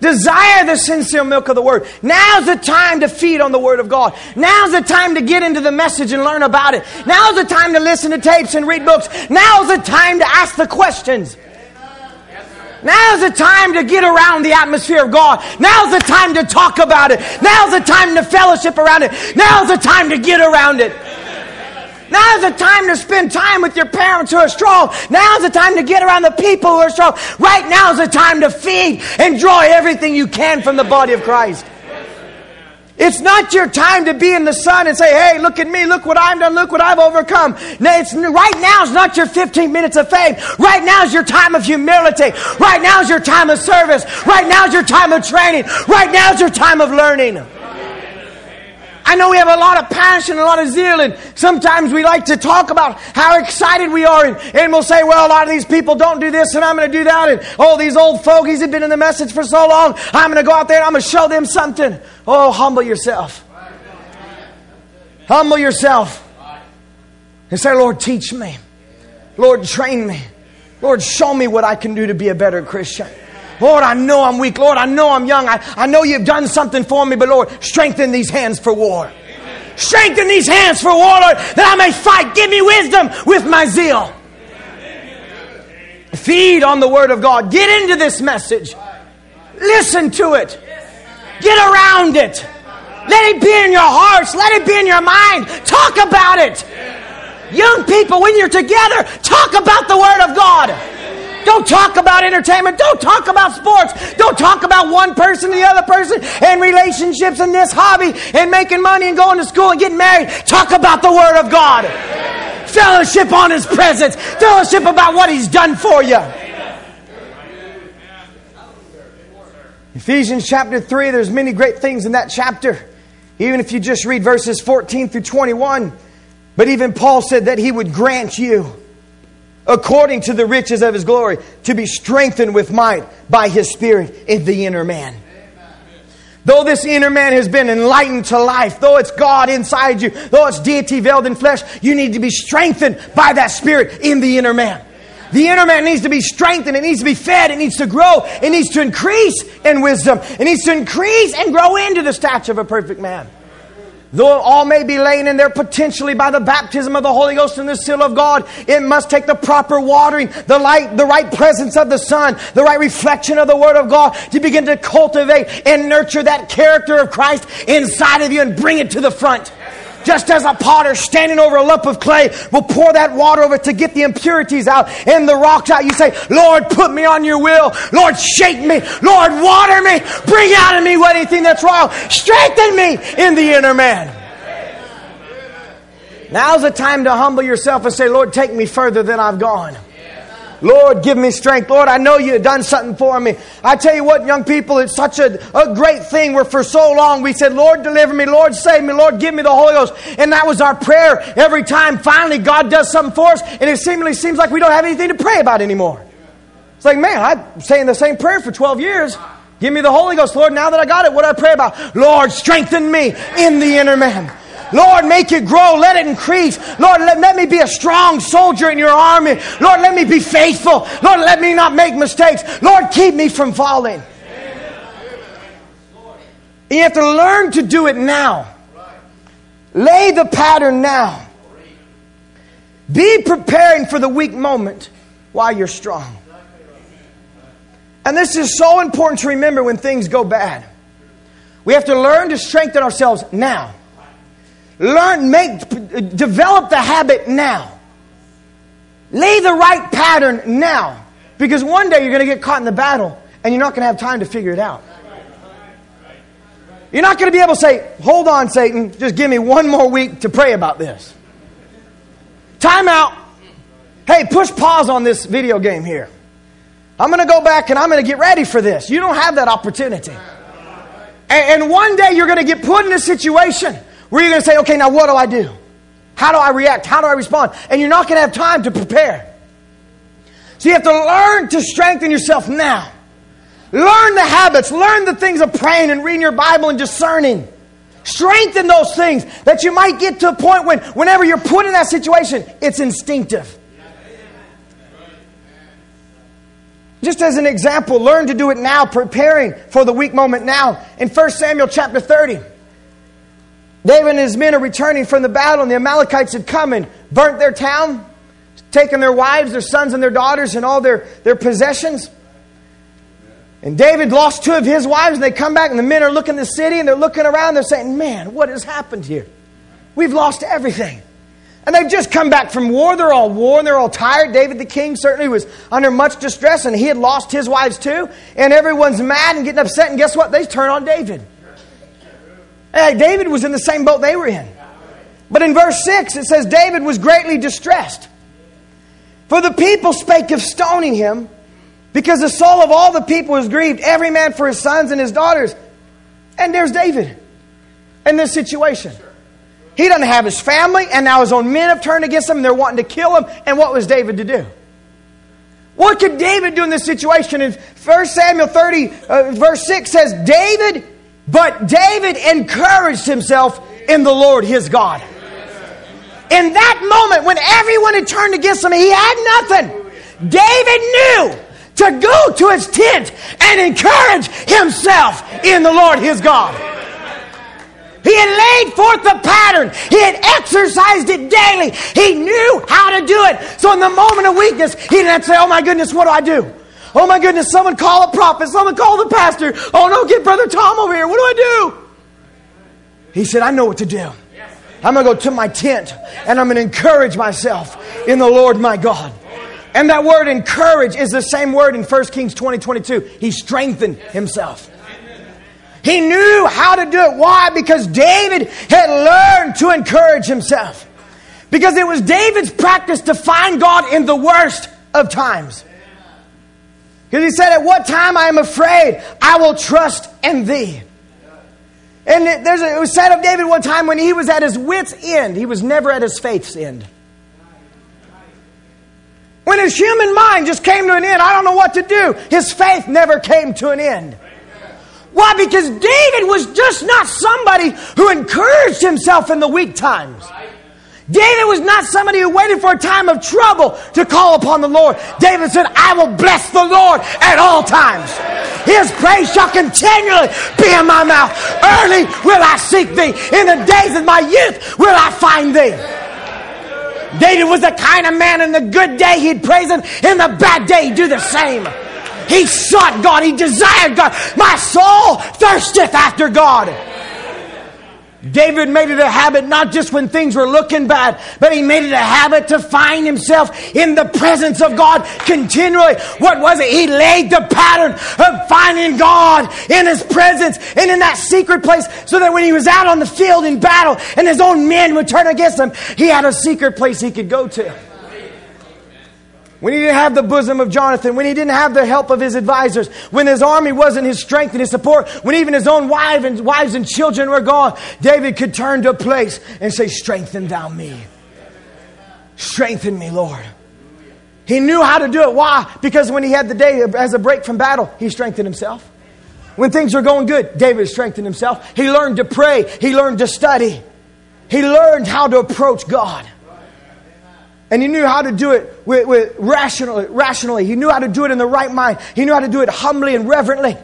Desire the sincere milk of the Word. Now's the time to feed on the Word of God. Now's the time to get into the message and learn about it. Now's the time to listen to tapes and read books. Now's the time to ask the questions. Now's the time to get around the atmosphere of God. Now's the time to talk about it. Now's the time to fellowship around it. Now's the time to get around it. Now's the time to spend time with your parents who are strong. Now's the time to get around the people who are strong. Right now's the time to feed and draw everything you can from the body of Christ. It's not your time to be in the sun and say, hey, look at me, look what I've done, look what I've overcome. No, it's, right now is not your fifteen minutes of fame. Right now is your time of humility. Right now is your time of service. Right now is your time of training. Right now is your time of learning. I know we have a lot of passion, a lot of zeal, and sometimes we like to talk about how excited we are, and, and we'll say, well, a lot of these people don't do this, and I'm going to do that, and oh, these old fogies have been in the message for so long, I'm going to go out there and I'm going to show them something. Oh, humble yourself. Humble yourself. And say, Lord, teach me. Lord, train me. Lord, show me what I can do to be a better Christian. Lord, I know I'm weak. Lord, I know I'm young. I, I know you've done something for me, but Lord, strengthen these hands for war. Amen. Strengthen these hands for war, Lord, that I may fight. Give me wisdom with my zeal. Amen. Feed on the Word of God. Get into this message. Listen to it. Get around it. Let it be in your hearts. Let it be in your mind. Talk about it. Young people, when you're together, talk about the Word of God. Don't talk about entertainment. Don't talk about sports. Don't talk about one person to the other person and relationships and this hobby and making money and going to school and getting married. Talk about the Word of God. Amen. Fellowship on His presence. Fellowship about what He's done for you. Amen. Ephesians chapter three, there's many great things in that chapter. Even if you just read verses fourteen through twenty-one. But even Paul said that he would grant you, according to the riches of His glory, to be strengthened with might by His Spirit in the inner man. Amen. Though this inner man has been enlightened to life, though it's God inside you, though it's deity veiled in flesh, you need to be strengthened by that Spirit in the inner man. Amen. The inner man needs to be strengthened. It needs to be fed. It needs to grow. It needs to increase in wisdom. It needs to increase and grow into the stature of a perfect man. Though all may be laid in there potentially by the baptism of the Holy Ghost and the seal of God, it must take the proper watering, the light, the right presence of the sun, the right reflection of the Word of God to begin to cultivate and nurture that character of Christ inside of you and bring it to the front. Just as a potter standing over a lump of clay will pour that water over to get the impurities out and the rocks out. You say, Lord, put me on your will. Lord, shake me. Lord, water me. Bring out of me what anything that's wrong. Strengthen me in the inner man. Now's the time to humble yourself and say, Lord, take me further than I've gone. Lord, give me strength. Lord, I know you've done something for me. I tell you what, young people, it's such a, a great thing where for so long we said, Lord, deliver me. Lord, save me. Lord, give me the Holy Ghost. And that was our prayer every time. Finally, God does something for us, and it seemingly seems like we don't have anything to pray about anymore. It's like, man, I'm saying the same prayer for twelve years. Give me the Holy Ghost. Lord, now that I got it, what do I pray about? Lord, strengthen me in the inner man. Lord, make it grow. Let it increase. Lord, let, let me be a strong soldier in your army. Lord, let me be faithful. Lord, let me not make mistakes. Lord, keep me from falling. And you have to learn to do it now. Lay the pattern now. Be preparing for the weak moment while you're strong. And this is so important to remember when things go bad. We have to learn to strengthen ourselves now. Learn, make, develop the habit now. Lay the right pattern now. Because one day you're going to get caught in the battle and you're not going to have time to figure it out. You're not going to be able to say, hold on, Satan, just give me one more week to pray about this. Time out. Hey, push pause on this video game here. I'm going to go back and I'm going to get ready for this. You don't have that opportunity. And, and one day you're going to get put in a situation where you're going to say, okay, now what do I do? How do I react? How do I respond? And you're not going to have time to prepare. So you have to learn to strengthen yourself now. Learn the habits. Learn the things of praying and reading your Bible and discerning. Strengthen those things that you might get to a point when whenever you're put in that situation, it's instinctive. Just as an example, learn to do it now, preparing for the weak moment now. In First Samuel chapter thirty, David and his men are returning from the battle, and the Amalekites had come and burnt their town, taken their wives, their sons, and their daughters, and all their, their possessions. And David lost two of his wives, and they come back, and the men are looking at the city, and they're looking around, and they're saying, man, what has happened here? We've lost everything. And they've just come back from war. They're all worn. They're all tired. David the king certainly was under much distress, and he had lost his wives too. And everyone's mad and getting upset, and guess what? They turn on David. Hey, David was in the same boat they were in. But in verse six, it says, David was greatly distressed. For the people spake of stoning him, because the soul of all the people is grieved, every man for his sons and his daughters. And there's David in this situation. He doesn't have his family, and now his own men have turned against him, and they're wanting to kill him. And what was David to do? What could David do in this situation? In First Samuel thirty, uh, verse six says, David, but David encouraged himself in the Lord his God. In that moment, when everyone had turned against him, he had nothing. David knew to go to his tent and encourage himself in the Lord his God. He had laid forth the pattern. He had exercised it daily. He knew how to do it. So in the moment of weakness, he didn't have to say, oh my goodness, what do I do? Oh my goodness, someone call a prophet. Someone call the pastor. Oh no, get Brother Tom over here. What do I do? He said, I know what to do. I'm going to go to my tent and I'm going to encourage myself in the Lord my God. And that word encourage is the same word in First Kings twenty, twenty-two. He strengthened himself. He knew how to do it. Why? Because David had learned to encourage himself. Because it was David's practice to find God in the worst of times. Because he said, at what time I am afraid, I will trust in thee. And there's a, it was said of David one time when he was at his wits' end, he was never at his faith's end. When his human mind just came to an end, I don't know what to do. His faith never came to an end. Why? Because David was just not somebody who encouraged himself in the weak times. David was not somebody who waited for a time of trouble to call upon the Lord. David said, I will bless the Lord at all times. His praise shall continually be in my mouth. Early will I seek thee. In the days of my youth will I find thee. David was the kind of man in the good day he'd praise him. In the bad day he'd do the same. He sought God. He desired God. My soul thirsteth after God. David made it a habit, not just when things were looking bad, but he made it a habit to find himself in the presence of God continually. What was it? He laid the pattern of finding God in his presence and in that secret place, so that when he was out on the field in battle and his own men would turn against him, he had a secret place he could go to. When he didn't have the bosom of Jonathan, when he didn't have the help of his advisors, when his army wasn't his strength and his support, when even his own wife and wives and children were gone, David could turn to a place and say, strengthen thou me. Strengthen me, Lord. He knew how to do it. Why? Because when he had the day as a break from battle, he strengthened himself. When things were going good, David strengthened himself. He learned to pray. He learned to study. He learned how to approach God. And he knew how to do it with, with rationally, rationally. He knew how to do it in the right mind. He knew how to do it humbly and reverently.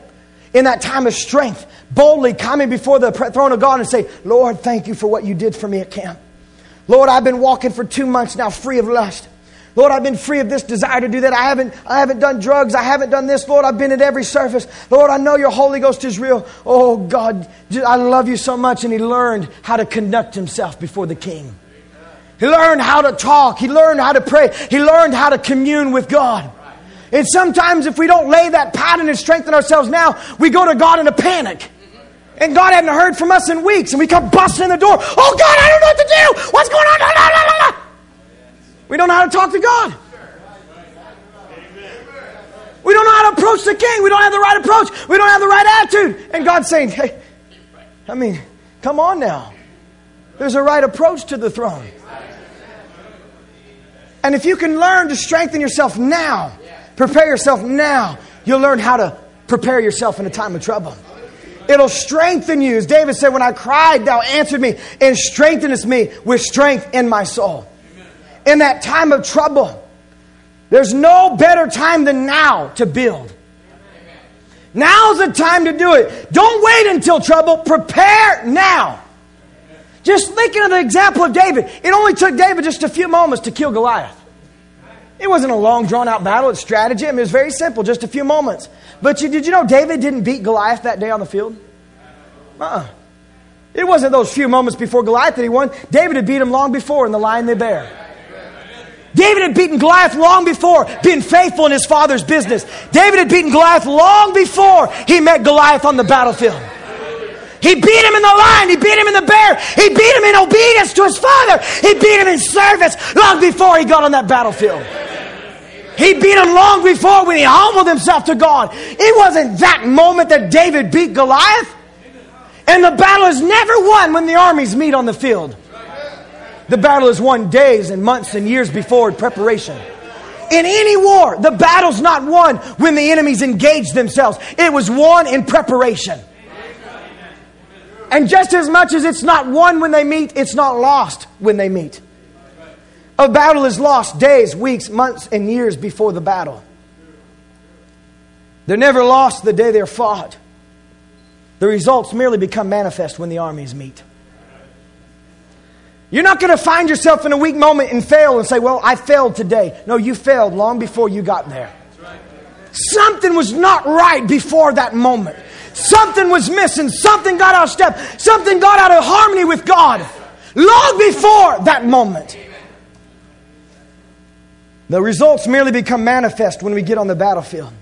In that time of strength, boldly coming before the throne of God and say, Lord, thank you for what you did for me at camp. Lord, I've been walking for two months now free of lust. Lord, I've been free of this desire to do that. I haven't, I haven't done drugs. I haven't done this. Lord, I've been at every surface. Lord, I know your Holy Ghost is real. Oh, God, I love you so much. And he learned how to conduct himself before the king. He learned how to talk. He learned how to pray. He learned how to commune with God. And sometimes if we don't lay that pattern and strengthen ourselves now, we go to God in a panic. And God hadn't heard from us in weeks. And we come busting in the door. Oh, God, I don't know what to do. What's going on? La, la, la, la. We don't know how to talk to God. We don't know how to approach the king. We don't have the right approach. We don't have the right attitude. And God's saying, hey, I mean, come on now. There's a right approach to the throne. And if you can learn to strengthen yourself now, prepare yourself now, you'll learn how to prepare yourself in a time of trouble. It'll strengthen you. As David said, when I cried, thou answered me and strengthenest me with strength in my soul. Amen. In that time of trouble, there's no better time than now to build. Amen. Now's the time to do it. Don't wait until trouble. Prepare now. Amen. Just thinking of the example of David. It only took David just a few moments to kill Goliath. It wasn't a long, drawn-out battle. It's strategy. I mean, it was very simple, just a few moments. But you, did you know David didn't beat Goliath that day on the field? Uh-uh. It wasn't those few moments before Goliath that he won. David had beat him long before in the lion and the bear. David had beaten Goliath long before being faithful in his father's business. David had beaten Goliath long before he met Goliath on the battlefield. He beat him in the lion. He beat him in the bear. He beat him in obedience to his father. He beat him in service long before he got on that battlefield. He beat him long before when he humbled himself to God. It wasn't that moment that David beat Goliath. And the battle is never won when the armies meet on the field. The battle is won days and months and years before in preparation. In any war, the battle's not won when the enemies engage themselves. It was won in preparation. And just as much as it's not won when they meet, it's not lost when they meet. A battle is lost days, weeks, months, and years before the battle. They're never lost the day they're fought. The results merely become manifest when the armies meet. You're not going to find yourself in a weak moment and fail and say, well, I failed today. No, you failed long before you got there. Something was not right before that moment. Something was missing. Something got out of step. Something got out of harmony with God. Long before that moment. The results merely become manifest when we get on the battlefield.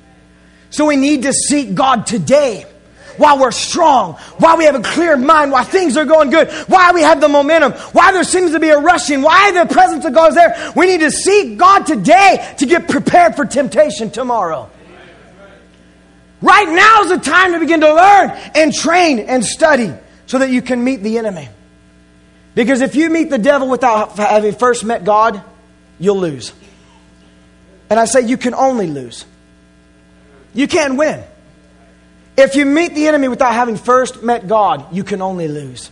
So we need to seek God today. While we're strong. While we have a clear mind. While things are going good. While we have the momentum. While there seems to be a rushing. While the presence of God is there. We need to seek God today to get prepared for temptation tomorrow. Right now is the time to begin to learn and train and study so that you can meet the enemy. Because if you meet the devil without having first met God, you'll lose. And I say you can only lose. You can't win. If you meet the enemy without having first met God, you can only lose.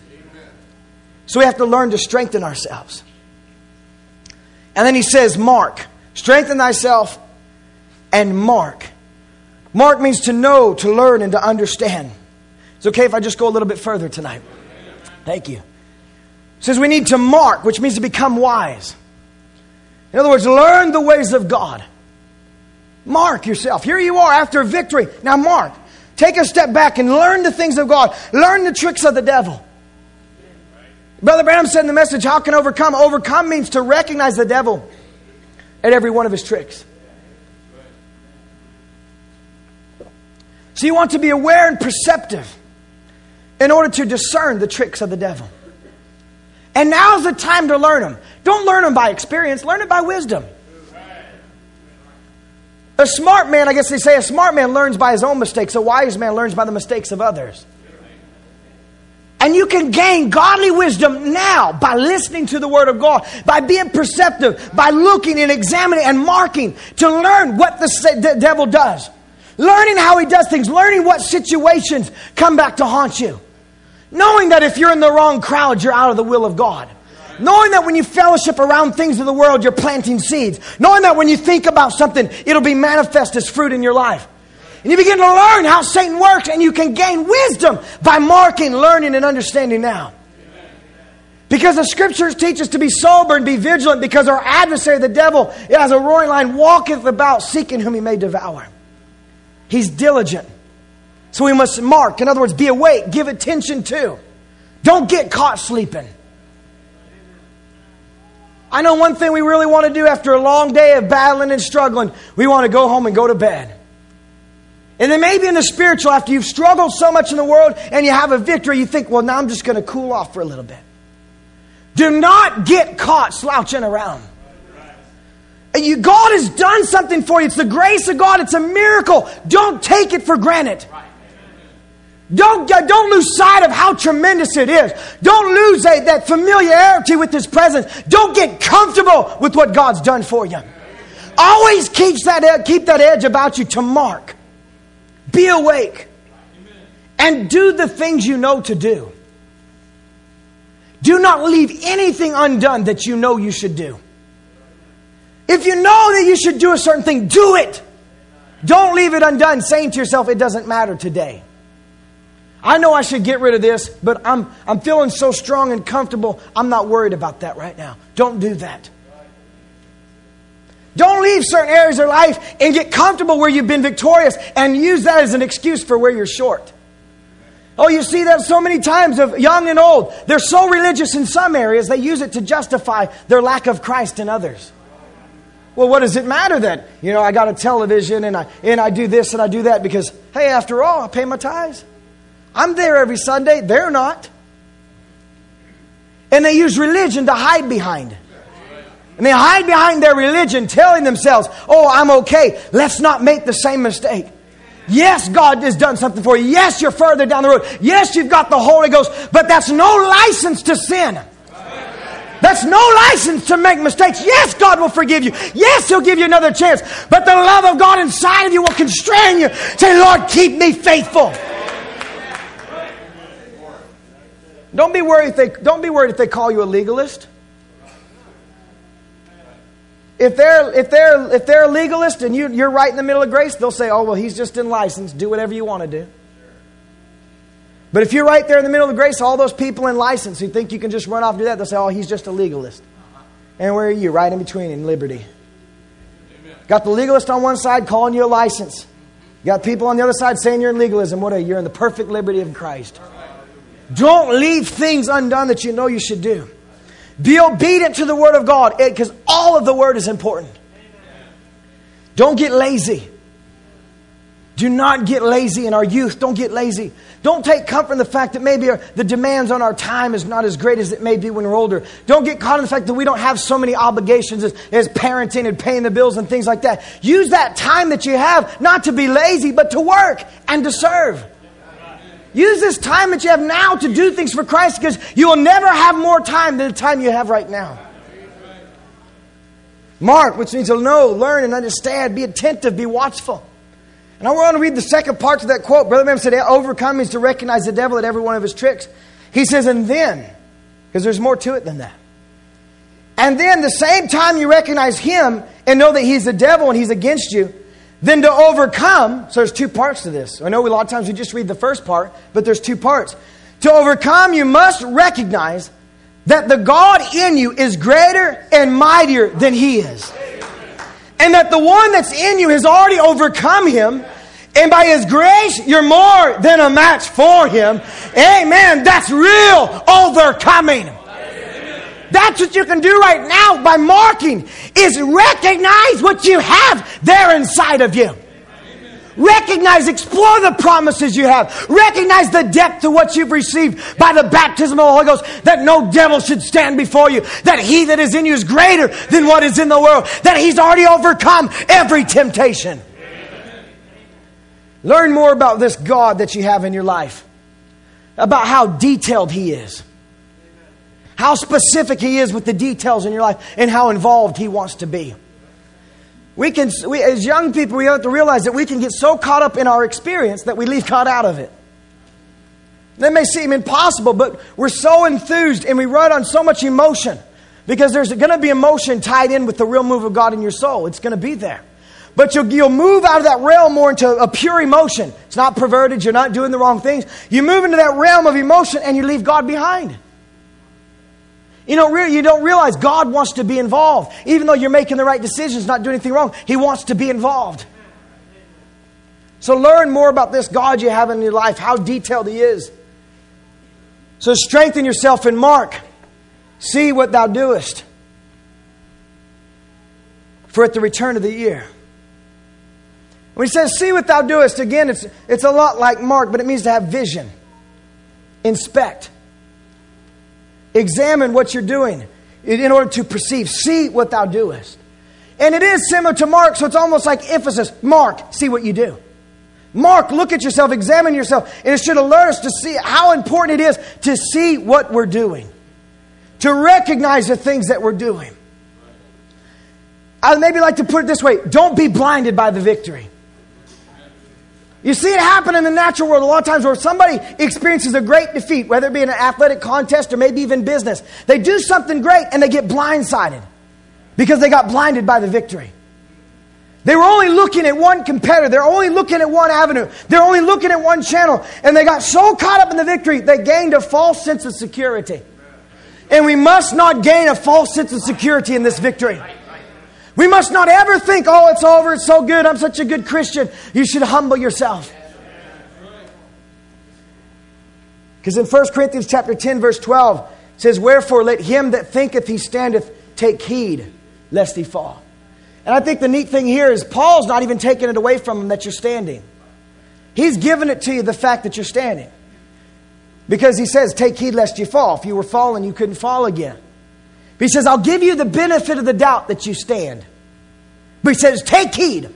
So we have to learn to strengthen ourselves. And then he says, mark. Strengthen thyself and mark. Mark means to know, to learn, and to understand. It's okay if I just go a little bit further tonight. Thank you. It says we need to mark, which means to become wise. In other words, learn the ways of God. Mark yourself. Here you are after victory. Now mark. Take a step back and learn the things of God. Learn the tricks of the devil. Brother Branham said in the message, how can overcome? Overcome means to recognize the devil at every one of his tricks. So you want to be aware and perceptive in order to discern the tricks of the devil. And now's the time to learn them. Don't learn them by experience. Learn it by wisdom. A smart man, I guess they say, a smart man learns by his own mistakes. A wise man learns by the mistakes of others. And you can gain godly wisdom now by listening to the Word of God, by being perceptive, by looking and examining and marking to learn what the devil does. Learning how he does things. Learning what situations come back to haunt you. Knowing that if you're in the wrong crowd, you're out of the will of God. Knowing that when you fellowship around things of the world, you're planting seeds. Knowing that when you think about something, it'll be manifest as fruit in your life. And you begin to learn how Satan works, and you can gain wisdom by marking, learning, and understanding now. Because the scriptures teach us to be sober and be vigilant, because our adversary, the devil, as a roaring lion, walketh about seeking whom he may devour. He's diligent. So we must mark. In other words, be awake. Give attention to. Don't get caught sleeping. I know one thing we really want to do after a long day of battling and struggling. We want to go home and go to bed. And then maybe in the spiritual, after you've struggled so much in the world and you have a victory, you think, well, now I'm just going to cool off for a little bit. Do not get caught slouching around. You, God has done something for you. It's the grace of God. It's a miracle. Don't take it for granted. Don't, don't lose sight of how tremendous it is. Don't lose a, that familiarity with His presence. Don't get comfortable with what God's done for you. Always keep that, keep that edge about you to mark. Be awake. and do the things you know to do. Do not leave anything undone that you know you should do. If you know that you should do a certain thing, do it. Don't leave it undone, saying to yourself, it doesn't matter today. I know I should get rid of this, but I'm, I'm feeling so strong and comfortable, I'm not worried about that right now. Don't do that. Don't leave certain areas of life and get comfortable where you've been victorious and use that as an excuse for where you're short. Oh, you see that so many times of young and old. They're so religious in some areas, they use it to justify their lack of Christ in others. Well, what does it matter then? You know, I got a television and I and I do this and I do that because, hey, after all, I pay my tithes. I'm there every Sunday. They're not. And they use religion to hide behind. And they hide behind their religion, telling themselves, oh, I'm okay. Let's not make the same mistake. Yes, God has done something for you. Yes, you're further down the road. Yes, you've got the Holy Ghost. But that's no license to sin. That's no license to make mistakes. Yes, God will forgive you. Yes, He'll give you another chance. But the love of God inside of you will constrain you. Say, Lord, keep me faithful. Don't be worried if they, don't be worried if they call you a legalist. If they're if they're if they're a legalist and you you're right in the middle of grace, they'll say, "Oh well, he's just in license. Do whatever you want to do." But if you're right there in the middle of grace, all those people in license who think you can just run off and do that, they'll say, "Oh, he's just a legalist." And where are you? Right in between, in liberty. Amen. Got the legalist on one side calling you a license. Got people on the other side saying you're in legalism. What are you? You're in the perfect liberty of Christ. Don't leave things undone that you know you should do. Be obedient to the Word of God, because all of the Word is important. Amen. Don't get lazy. Do not get lazy in our youth. Don't get lazy. Don't take comfort in the fact that maybe our, the demands on our time is not as great as it may be when we're older. Don't get caught in the fact that we don't have so many obligations as, as parenting and paying the bills and things like that. Use that time that you have not to be lazy, but to work and to serve. Use this time that you have now to do things for Christ, because you will never have more time than the time you have right now. Mark, which means to know, learn, and understand. Be attentive, be watchful. And I want to read the second part of that quote. Brother Murphy said, overcome means to recognize the devil at every one of his tricks. He says, and then, because there's more to it than that. And then the same time you recognize him and know that he's the devil and he's against you, then to overcome, so there's two parts to this. I know a lot of times we just read the first part, but there's two parts. To overcome, you must recognize that the God in you is greater and mightier than he is. And that the one that's in you has already overcome him. And by his grace, you're more than a match for him. Amen. That's real overcoming. That's what you can do right now by marking, is recognize what you have there inside of you. Amen. Recognize, explore the promises you have. Recognize the depth of what you've received by the baptism of the Holy Ghost, that no devil should stand before you, that he that is in you is greater than what is in the world, that he's already overcome every temptation. Amen. Learn more about this God that you have in your life, about how detailed he is. How specific he is with the details in your life, and how involved he wants to be. We can, we, as young people, we have to realize that we can get so caught up in our experience that we leave God out of it. That may seem impossible, but we're so enthused and we run on so much emotion, because there's going to be emotion tied in with the real move of God in your soul. It's going to be there. But you'll, you'll move out of that realm more into a pure emotion. It's not perverted. You're not doing the wrong things. You move into that realm of emotion and you leave God behind. You don't, re- you don't realize God wants to be involved. Even though you're making the right decisions, not doing anything wrong, he wants to be involved. So learn more about this God you have in your life, how detailed he is. So strengthen yourself in Mark. See what thou doest. For at the return of the year. When he says, see what thou doest, again, it's, it's a lot like Mark, but it means to have vision. Inspect. Examine what you're doing in order to perceive. See what thou doest. And it is similar to Mark, so it's almost like emphasis. Mark, see what you do. Mark, look at yourself, examine yourself. And it should alert us to see how important it is to see what we're doing. To recognize the things that we're doing. I'd maybe like to put it this way. Don't be blinded by the victory. You see it happen in the natural world a lot of times where somebody experiences a great defeat, whether it be in an athletic contest or maybe even business. They do something great and they get blindsided because they got blinded by the victory. They were only looking at one competitor. They're only looking at one avenue. They're only looking at one channel. And they got so caught up in the victory, they gained a false sense of security. And we must not gain a false sense of security in this victory. We must not ever think, oh, it's over, it's so good, I'm such a good Christian. You should humble yourself. Because in First Corinthians chapter ten, verse twelve, it says, wherefore let him that thinketh he standeth take heed, lest he fall. And I think the neat thing here is Paul's not even taking it away from him that you're standing. He's giving it to you, the fact that you're standing. Because he says, take heed lest you fall. If you were fallen, you couldn't fall again. He says, I'll give you the benefit of the doubt that you stand. But he says, take heed.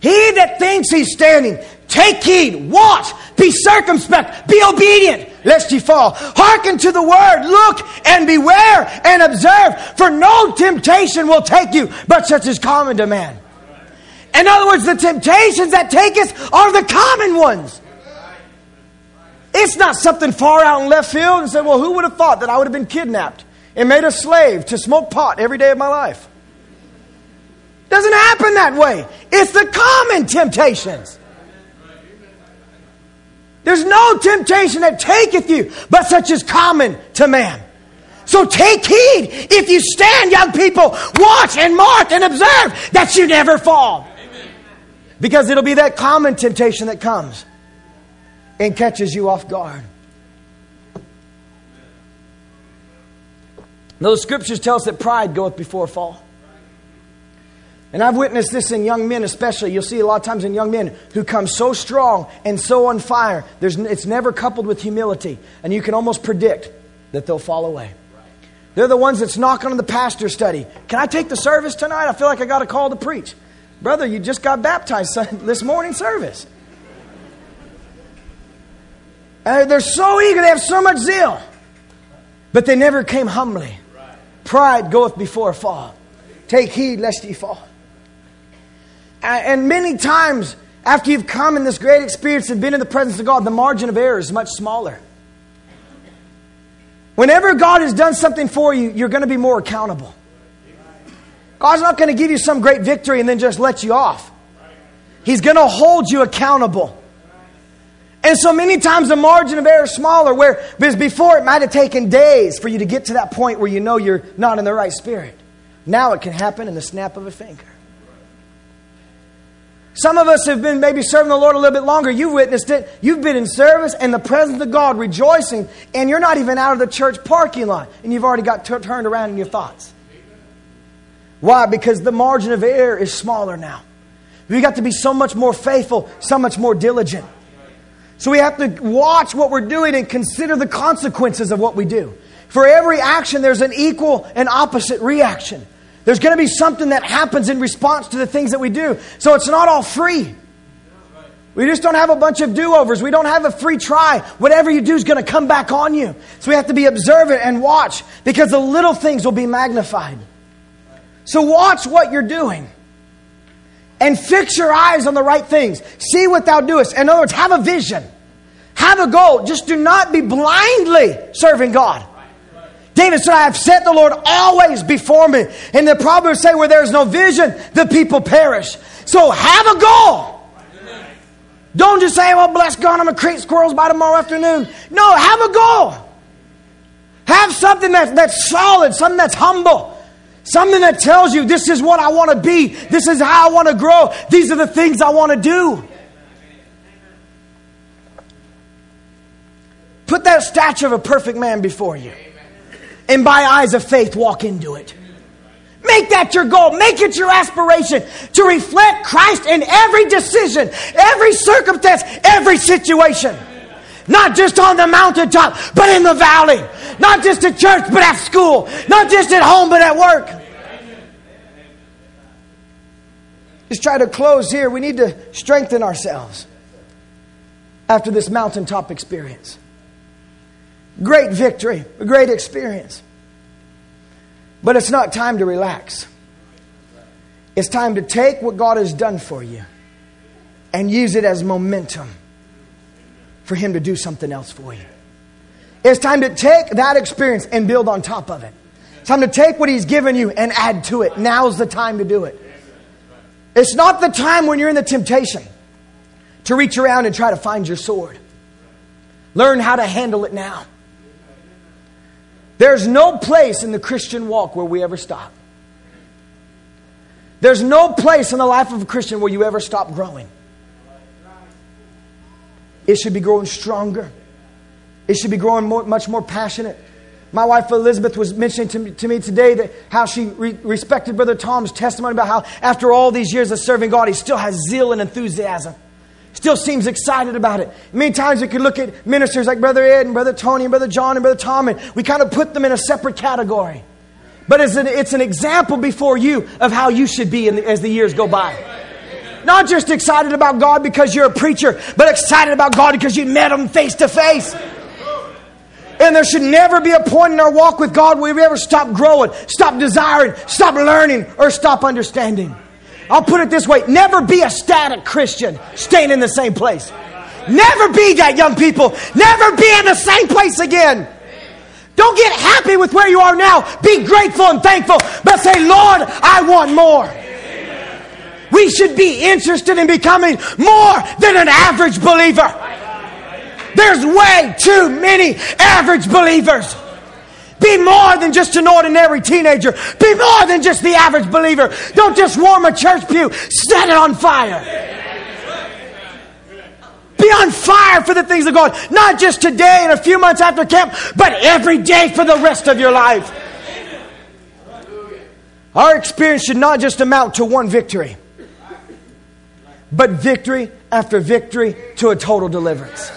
He that thinks he's standing, take heed. Watch. Be circumspect. Be obedient, lest ye fall. Hearken to the word. Look and beware and observe. For no temptation will take you, but such is common to man. In other words, the temptations that take us are the common ones. It's not something far out in left field and say, well, who would have thought that I would have been kidnapped and made a slave to smoke pot every day of my life? Doesn't happen that way. It's the common temptations. There's no temptation that taketh you, but such is common to man. So take heed. If you stand, young people, watch and mark and observe that you never fall. Because it'll be that common temptation that comes and catches you off guard. Those scriptures tell us that pride goeth before a fall. And I've witnessed this in young men especially. You'll see a lot of times in young men who come so strong and so on fire, there's, it's never coupled with humility. And you can almost predict that they'll fall away. They're the ones that's knocking on the pastor's study. Can I take the service tonight? I feel like I got a call to preach. Brother, you just got baptized this morning service. Uh, they're so eager. They have so much zeal. But they never came humbly. Pride goeth before a fall. Take heed lest ye fall. Uh, and many times after you've come in this great experience and been in the presence of God, the margin of error is much smaller. Whenever God has done something for you, you're going to be more accountable. God's not going to give you some great victory and then just let you off. He's going to hold you accountable. And so many times the margin of error is smaller, where before it might have taken days for you to get to that point where you know you're not in the right spirit. Now it can happen in the snap of a finger. Some of us have been maybe serving the Lord a little bit longer. You've witnessed it. You've been in service and the presence of God rejoicing, and you're not even out of the church parking lot, and you've already got t- turned around in your thoughts. Why? Because the margin of error is smaller now. We've got to be so much more faithful, so much more diligent. So we have to watch what we're doing and consider the consequences of what we do. For every action, there's an equal and opposite reaction. There's going to be something that happens in response to the things that we do. So it's not all free. We just don't have a bunch of do-overs. We don't have a free try. Whatever you do is going to come back on you. So we have to be observant and watch, because the little things will be magnified. So watch what you're doing. And fix your eyes on the right things. See what thou doest. In other words, have a vision. Have a goal. Just do not be blindly serving God. David said, I have set the Lord always before me. And the Proverbs say, where there is no vision, the people perish. So have a goal. Don't just say, well, bless God, I'm going to create squirrels by tomorrow afternoon. No, have a goal. Have something that's, that's solid, something that's humble. Something that tells you, this is what I want to be. This is how I want to grow. These are the things I want to do. Put that statue of a perfect man before you. And by eyes of faith, walk into it. Make that your goal. Make it your aspiration to reflect Christ in every decision, every circumstance, every situation. Not just on the mountaintop, but in the valley. Not just at church, but at school. Not just at home, but at work. Just try to close here. We need to strengthen ourselves after this mountaintop experience. Great victory, a great experience. But it's not time to relax. It's time to take what God has done for you and use it as momentum for Him to do something else for you. It's time to take that experience and build on top of it. It's time to take what He's given you and add to it. Now's the time to do it. It's not the time when you're in the temptation to reach around and try to find your sword. Learn how to handle it now. There's no place in the Christian walk where we ever stop. There's no place in the life of a Christian where you ever stop growing. It should be growing stronger. It should be growing more, much more passionate. My wife Elizabeth was mentioning to me, to me today that how she re- respected Brother Tom's testimony about how after all these years of serving God, he still has zeal and enthusiasm. Still seems excited about it. Many times we can look at ministers like Brother Ed and Brother Tony and Brother John and Brother Tom, and we kind of put them in a separate category. But it's an, it's an example before you of how you should be in the, as the years go by. Not just excited about God because you're a preacher, but excited about God because you met Him face to face. And there should never be a point in our walk with God where we ever stop growing, stop desiring, stop learning, or stop understanding. I'll put it this way. Never be a static Christian staying in the same place. Never be that, young people. Never be in the same place again. Don't get happy with where you are now. Be grateful and thankful. But say, Lord, I want more. Amen. We should be interested in becoming more than an average believer. There's way too many average believers. Be more than just an ordinary teenager. Be more than just the average believer. Don't just warm a church pew. Set it on fire. Be on fire for the things of God. Not just today and a few months after camp, but every day for the rest of your life. Our experience should not just amount to one victory, but victory after victory to a total deliverance.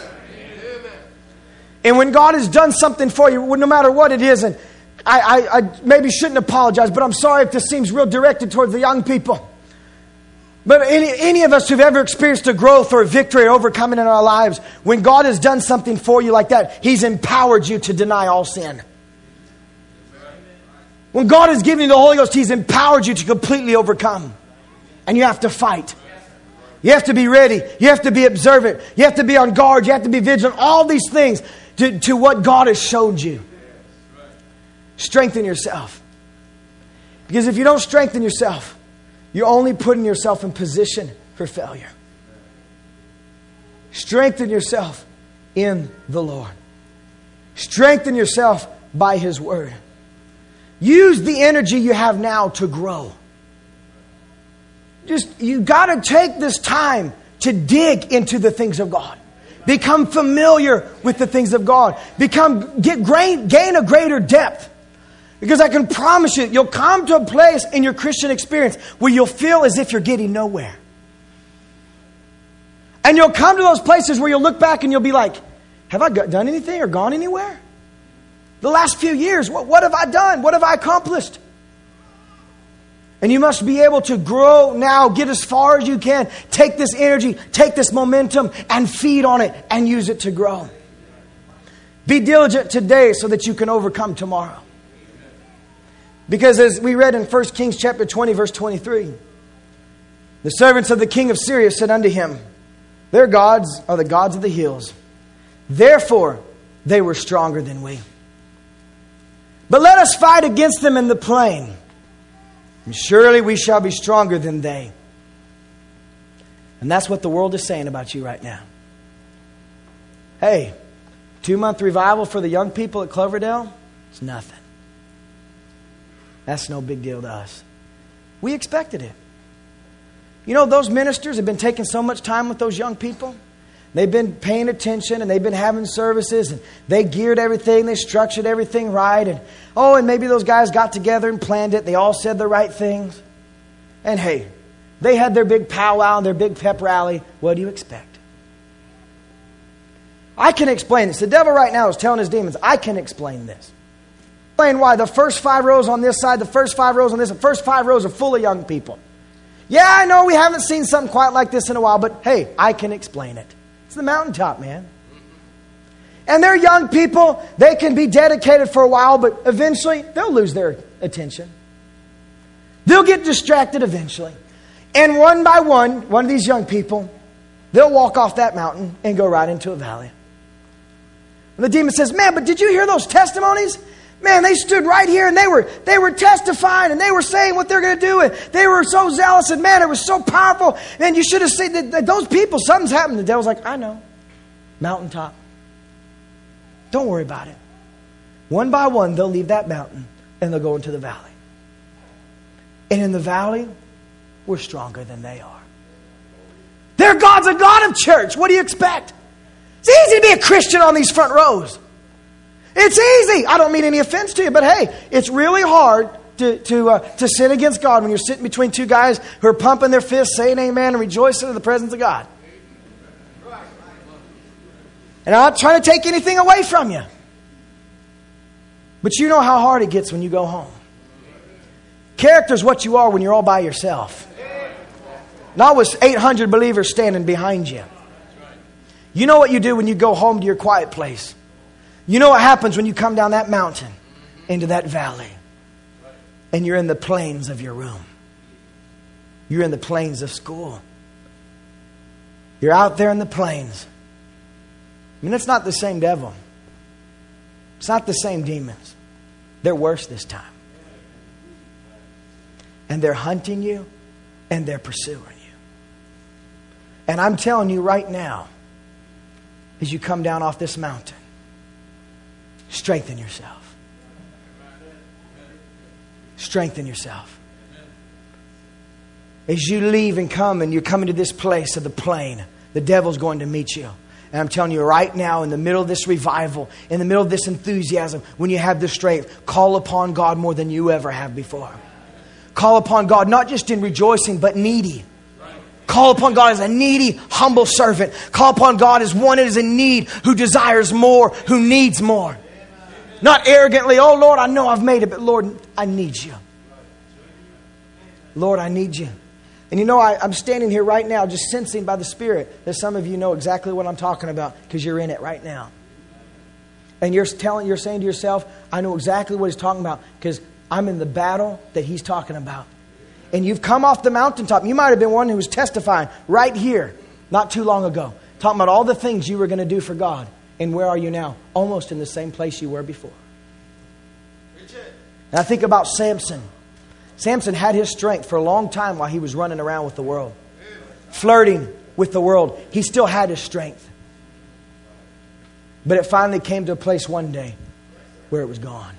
And when God has done something for you, no matter what it is, and I, I, I maybe shouldn't apologize, but I'm sorry if this seems real directed towards the young people. But any, any of us who've ever experienced a growth or a victory or overcoming in our lives, when God has done something for you like that, He's empowered you to deny all sin. When God has given you the Holy Ghost, He's empowered you to completely overcome. And you have to fight. You have to be ready. You have to be observant. You have to be on guard. You have to be vigilant. All these things to, to what God has showed you. Strengthen yourself. Because if you don't strengthen yourself, you're only putting yourself in position for failure. Strengthen yourself in the Lord. Strengthen yourself by His Word. Use the energy you have now to grow. Just, you got to take this time to dig into the things of God. Become familiar with the things of God. Become get great, gain a greater depth. Because I can promise you, you'll come to a place in your Christian experience where you'll feel as if you're getting nowhere. And you'll come to those places where you'll look back and you'll be like, have I done anything or gone anywhere? The last few years, what, what have I done? What have I accomplished? And you must be able to grow now, get as far as you can, take this energy, take this momentum, and feed on it and use it to grow. Be diligent today so that you can overcome tomorrow. Because as we read in First Kings chapter twenty, verse twenty-three, the servants of the king of Syria said unto him, their gods are the gods of the hills. Therefore, they were stronger than we. But let us fight against them in the plain. And surely we shall be stronger than they. And that's what the world is saying about you right now. Hey, two-month revival for the young people at Cloverdale? It's nothing. That's no big deal to us. We expected it. You know, those ministers have been taking so much time with those young people. They've been paying attention and they've been having services and they geared everything. They structured everything right. And oh, and maybe those guys got together and planned it. They all said the right things. And hey, they had their big powwow and their big pep rally. What do you expect? I can explain this. The devil right now is telling his demons, I can explain this. Explain why the first five rows on this side, the first five rows on this, the first five rows are full of young people. Yeah, I know we haven't seen something quite like this in a while, but hey, I can explain it. It's the mountaintop, man. And they're young people. They can be dedicated for a while, but eventually they'll lose their attention. They'll get distracted eventually. And one by one, one of these young people They'll walk off that mountain and go right into a valley. And the demon says, man, but did you hear those testimonies? Man, they stood right here and they were they were testifying and they were saying what they're going to do. And they were so zealous and man, it was so powerful. And you should have seen that, that those people, something's happened. The devil's like, I know. Mountaintop. Don't worry about it. One by one, they'll leave that mountain and they'll go into the valley. And in the valley, we're stronger than they are. Their God's a God of church. What do you expect? It's easy to be a Christian on these front rows. It's easy. I don't mean any offense to you, but hey, it's really hard to to uh, to sin against God when you're sitting between two guys who are pumping their fists, saying amen, and rejoicing in the presence of God. And I'm not trying to take anything away from you. But you know how hard it gets when you go home. Character is what you are when you're all by yourself. Not with eight hundred believers standing behind you. You know what you do when you go home to your quiet place. You know what happens when you come down that mountain into that valley and you're in the plains of your room. You're in the plains of school. You're out there in the plains. I mean, it's not the same devil. It's not the same demons. They're worse this time. And they're hunting you and they're pursuing you. And I'm telling you right now, as you come down off this mountain, strengthen yourself. Strengthen yourself. As you leave and come and you're coming to this place of the plain, the devil's going to meet you. And I'm telling you right now, in the middle of this revival, in the middle of this enthusiasm, when you have this strength, call upon God more than you ever have before. Call upon God, not just in rejoicing, but needy. Call upon God as a needy, humble servant. Call upon God as one that is in need, who desires more, who needs more. Not arrogantly, oh Lord, I know I've made it, but Lord, I need you. Lord, I need you. And you know, I, I'm standing here right now just sensing by the Spirit that some of you know exactly what I'm talking about because you're in it right now. And you're telling, you're saying to yourself, I know exactly what he's talking about because I'm in the battle that he's talking about. And you've come off the mountaintop. You might have been one who was testifying right here not too long ago, talking about all the things you were going to do for God. And where are you now? Almost in the same place you were before. And I think about Samson. Samson had his strength for a long time while he was running around with the world, flirting with the world. He still had his strength. But it finally came to a place one day where it was gone.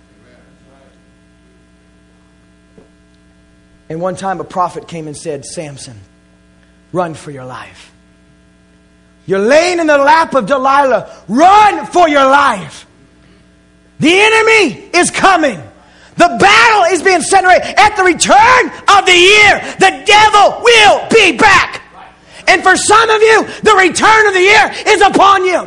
And one time a prophet came and said, Samson, run for your life. You're laying in the lap of Delilah. Run for your life. The enemy is coming. The battle is being set right. At the return of the year, the devil will be back. And for some of you, the return of the year is upon you.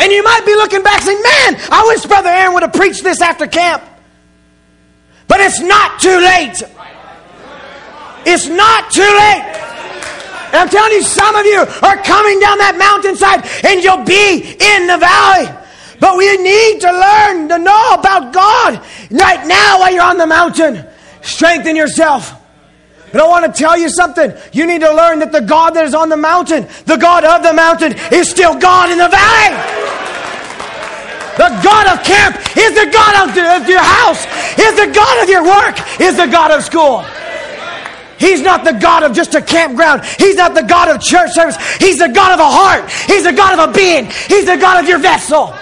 And you might be looking back saying, man, I wish Brother Aaron would have preached this after camp. But it's not too late. It's not too late. And I'm telling you, some of you are coming down that mountainside and you'll be in the valley. But we need to learn to know about God right now while you're on the mountain. Strengthen yourself. But I want to tell you something. You need to learn that the God that is on the mountain, the God of the mountain, is still God in the valley. The God of camp is the God of your house, is the God of your work, is the God of school. He's not the God of just a campground. He's not the God of church service. He's the God of a heart. He's the God of a being. He's the God of your vessel.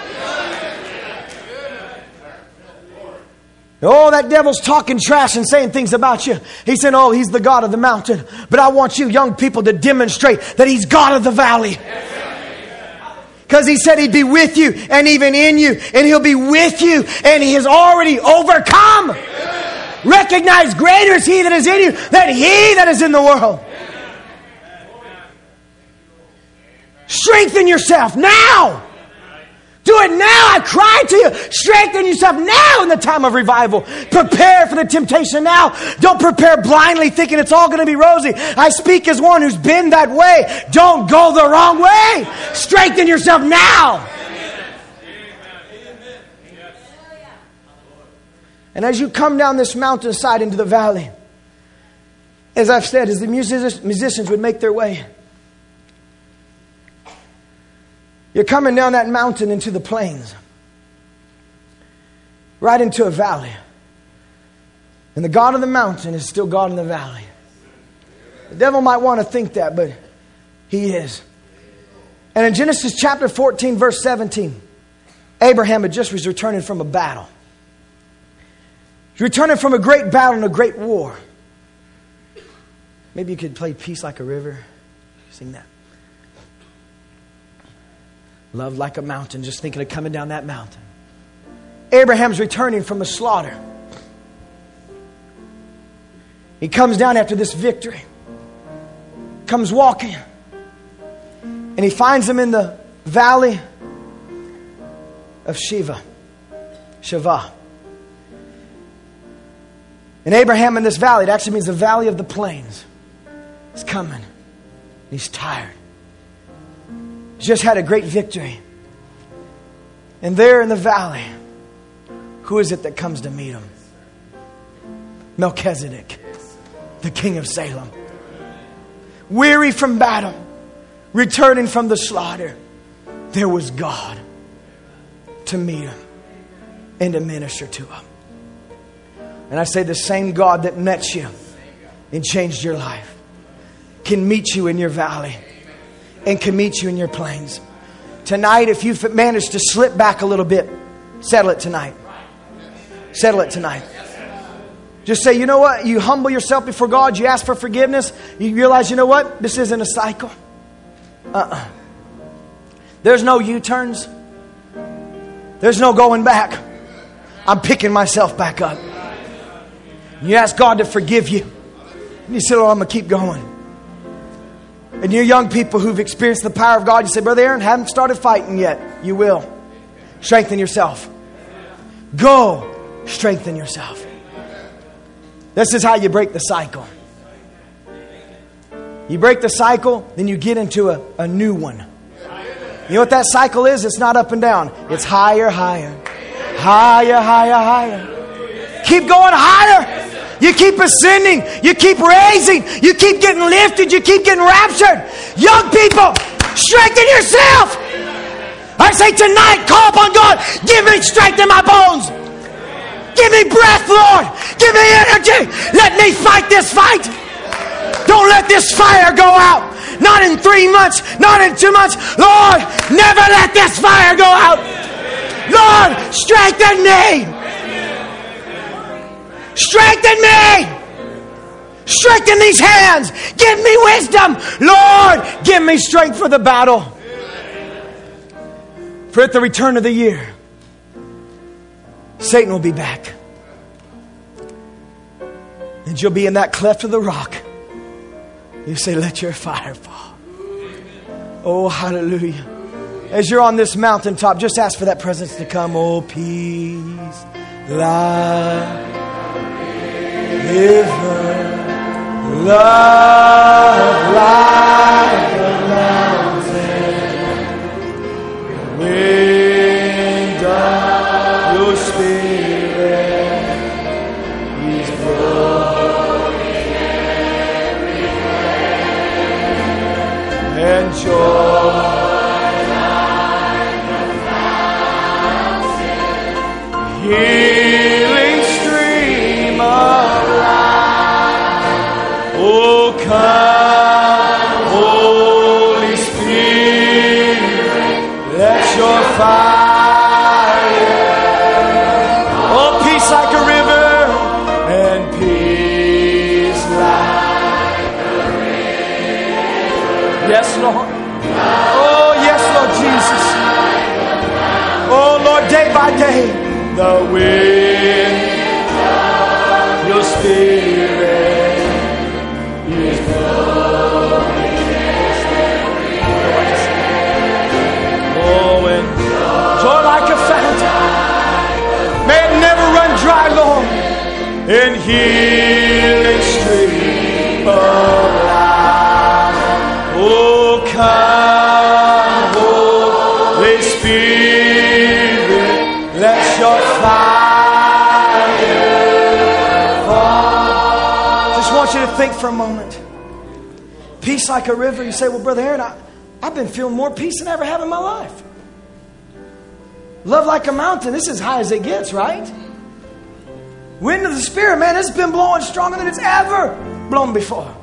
Oh, that devil's talking trash and saying things about you. He said, oh, he's the God of the mountain. But I want you young people to demonstrate that he's God of the valley. Because he said he'd be with you and even in you. And he'll be with you. And he has already overcome. Recognize greater is he that is in you than he that is in the world. Strengthen yourself now. Do it now. I cry to you. Strengthen yourself now in the time of revival. Prepare for the temptation now. Don't prepare blindly thinking it's all going to be rosy. I speak as one who's been that way. Don't go the wrong way. Strengthen yourself now. And as you come down this mountainside into the valley, as I've said, as the musicians would make their way, You're coming down that mountain into the plains, right into a valley. And the God of the mountain is still God in the valley. The devil might want to think that, but he is. And in Genesis chapter fourteen, verse seventeen, Abraham had just was returning from a battle. He's returning from a great battle and a great war. Maybe you could play Peace Like a River. Sing that. Love Like a Mountain. Just thinking of coming down that mountain. Abraham's returning from a slaughter. He comes down after this victory. Comes walking. And he finds them in the valley of Shaveh. Shaveh. And Abraham in this valley, it actually means the valley of the plains. He's coming. He's tired. He's just had a great victory. And there in the valley, who is it that comes to meet him? Melchizedek, the king of Salem. Weary from battle, returning from the slaughter, there was God to meet him and to minister to him. And I say the same God that met you and changed your life can meet you in your valley and can meet you in your plains. Tonight, if you've managed to slip back a little bit, settle it tonight. Settle it tonight. Just say, you know what? You humble yourself before God. You ask for forgiveness. You realize, you know what? This isn't a cycle. Uh-uh. There's no U-turns. There's no going back. I'm picking myself back up. You ask God to forgive you. And you say, oh, I'm going to keep going. And you young people who've experienced the power of God, you say, Brother Aaron, haven't started fighting yet. You will. Strengthen yourself. Go strengthen yourself. This is how you break the cycle. You break the cycle, then you get into a, a new one. You know what that cycle is? It's not up and down. It's higher, higher. Higher, higher, higher. Keep going higher. You keep ascending. You keep raising. You keep getting lifted. You keep getting raptured. Young people, strengthen yourself. I say tonight, call upon God. Give me strength in my bones. Give me breath, Lord. Give me energy. Let me fight this fight. Don't let this fire go out. Not in three months. Not in two months. Lord, never let this fire go out. Lord, strengthen me. Strengthen me. Strengthen these hands. Give me wisdom. Lord, give me strength for the battle. For at the return of the year, Satan will be back. And you'll be in that cleft of the rock. You say, let your fire fall. Oh, hallelujah. As you're on this mountaintop, just ask for that presence to come. Oh, peace, love. River, love like a mountain, the wind of your spirit is blowing everywhere, and joy like a fountain, healing stream of. Come, Holy Spirit, let your fire, oh, peace like a river, and peace like a river. Yes, Lord. Oh, yes, Lord Jesus. Oh, Lord, day by day, the wind of your spirit. In healing stream of life, oh come, Holy Spirit, let your fire fall. Just want you to think for a moment. Peace like a river. You say, well, Brother Aaron, I, I've been feeling more peace than I ever have in my life. Love like a mountain. This is as high as it gets, right? Wind of the Spirit, man, it's been blowing stronger than it's ever blown before.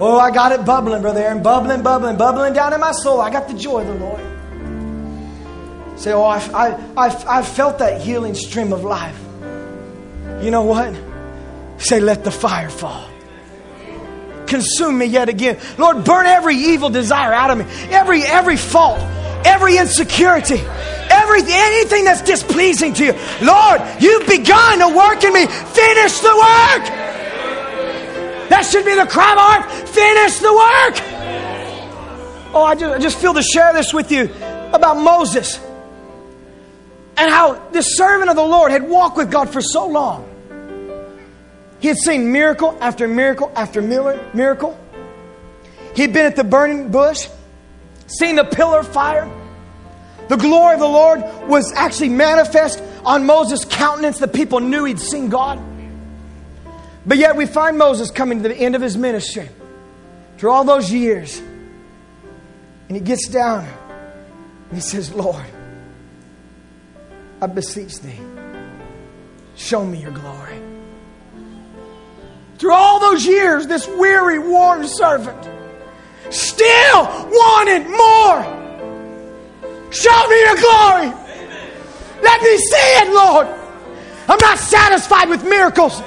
Oh, I got it bubbling, Brother Aaron. Bubbling, bubbling, bubbling down in my soul. I got the joy of the Lord. Say, oh, I, I, I, I felt that healing stream of life. You know what? Say, let the fire fall. Consume me yet again. Lord, burn every evil desire out of me. Every, every fault. Every insecurity. Everything, anything that's displeasing to you. Lord, you've begun to work in me. Finish the work. That should be the cry of our heart. Finish the work. Oh, I just, I just feel to share this with you about Moses. And how the servant of the Lord had walked with God for so long. He had seen miracle after miracle after miracle. He'd been at the burning bush. Seen the pillar of fire. The glory of the Lord was actually manifest on Moses' countenance. The people knew he'd seen God. But yet we find Moses coming to the end of his ministry. Through all those years. And he gets down. And he says, Lord, I beseech thee. Show me your glory. Through all those years, this weary, worn servant still wanted more. Show me your glory. Let me see it, Lord. I'm not satisfied with miracles.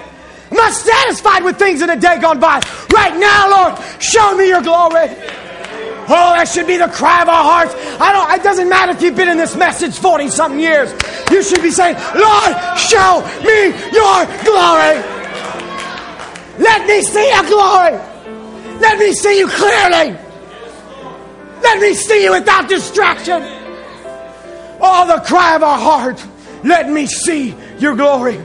I'm not satisfied with things in a day gone by. Right now, Lord, show me your glory. Oh, that should be the cry of our hearts. I don't. It doesn't matter if you've been in this message forty-something years. You should be saying, Lord, show me your glory. Let me see your glory. Let me see you clearly. Let me see you without distraction. Oh, the cry of our heart. Let me see your glory.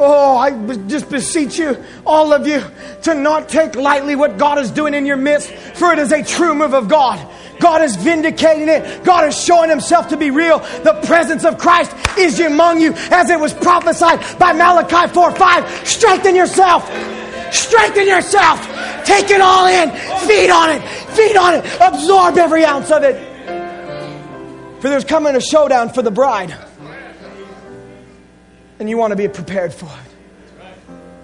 Oh, I just beseech you, all of you, to not take lightly what God is doing in your midst, for it is a true move of God. God is vindicating it. God is showing himself to be real. The presence of Christ is among you, as it was prophesied by Malachi four five. Strengthen yourself. Strengthen yourself. Take it all in. Feed on it. Feed on it. Absorb every ounce of it. For there's coming a showdown for the bride. And you want to be prepared for it.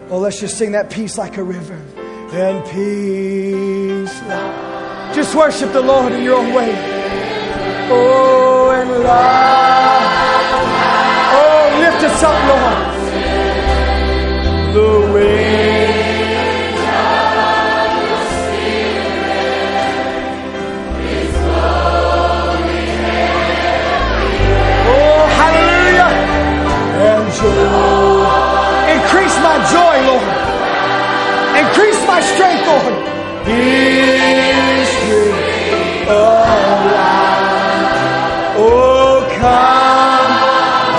Well, let's just sing that peace like a river. And peace. Love. Just worship the Lord in your own way. Oh, and love. Oh, lift us up, Lord. The way. Increase my joy, Lord. Increase my strength, Lord. History alive. Oh, come.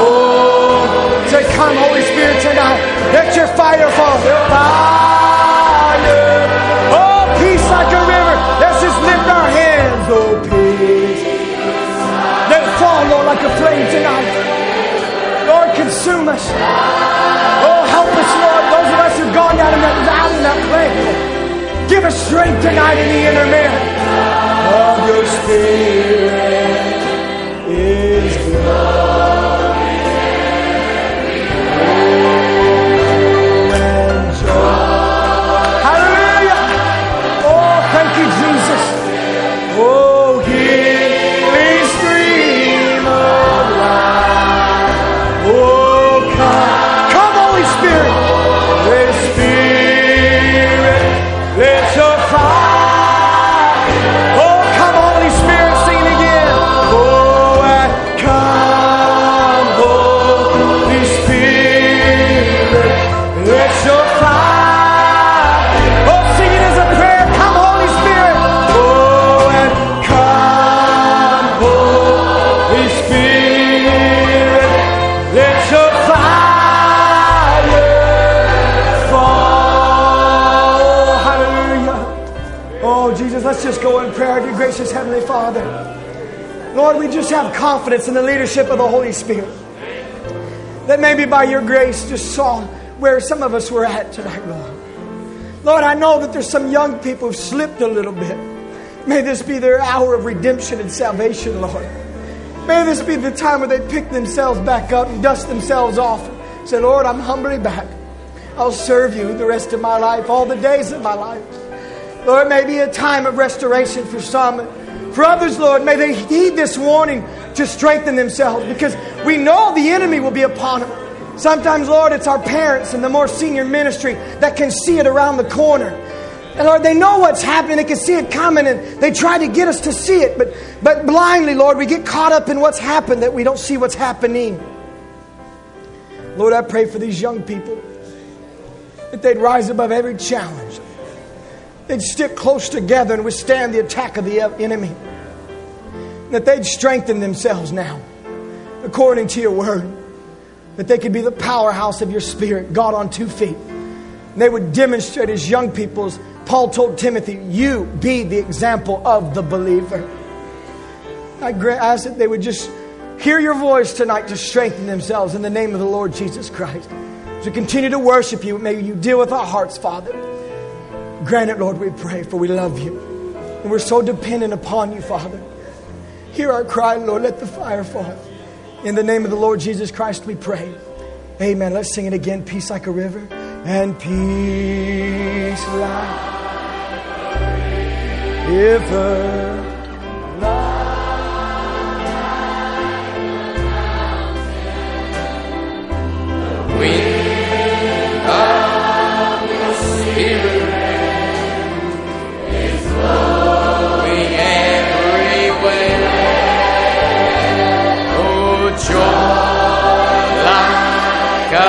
Oh, say, come, Holy Spirit, tonight. Let your fire fall. Fire. Oh, peace like a river. Let's just lift our hands. Oh, peace. Let it fall, Lord, like a flame tonight. Consume us. Oh, help us, Lord. Those of us who've gone down in that out in that plane. Give us strength tonight in the inner man. Of your spirit is glory and joy. Hallelujah. Oh, thank you, Jesus. Oh, here. Just go in prayer, dear gracious Heavenly Father. Lord, we just have confidence in the leadership of the Holy Spirit. That maybe by your grace just saw where some of us were at tonight, Lord. Lord, I know that there's some young people who've slipped a little bit. May this be their hour of redemption and salvation, Lord. May this be the time where they pick themselves back up and dust themselves off. Say, Lord, I'm humbly back. I'll serve you the rest of my life, all the days of my life. Lord, may be a time of restoration for some. For others, Lord, may they heed this warning to strengthen themselves, because we know the enemy will be upon them. Sometimes, Lord, it's our parents and the more senior ministry that can see it around the corner. And Lord, they know what's happening. They can see it coming, and they try to get us to see it. But, but blindly, Lord, we get caught up in what's happened, that we don't see what's happening. Lord, I pray for these young people, that they'd rise above every challenge. They'd stick close together and withstand the attack of the enemy. That they'd strengthen themselves now, according to your word. That they could be the powerhouse of your spirit, God on two feet. And they would demonstrate as young people, as Paul told Timothy, you be the example of the believer. I ask that they would just hear your voice tonight to strengthen themselves in the name of the Lord Jesus Christ. As we continue to worship you, may you deal with our hearts, Father. Grant it, Lord, we pray, for we love you. And we're so dependent upon you, Father. Hear our cry, Lord, let the fire fall. In the name of the Lord Jesus Christ, we pray. Amen. Let's sing it again. Peace like a river. And peace like a river.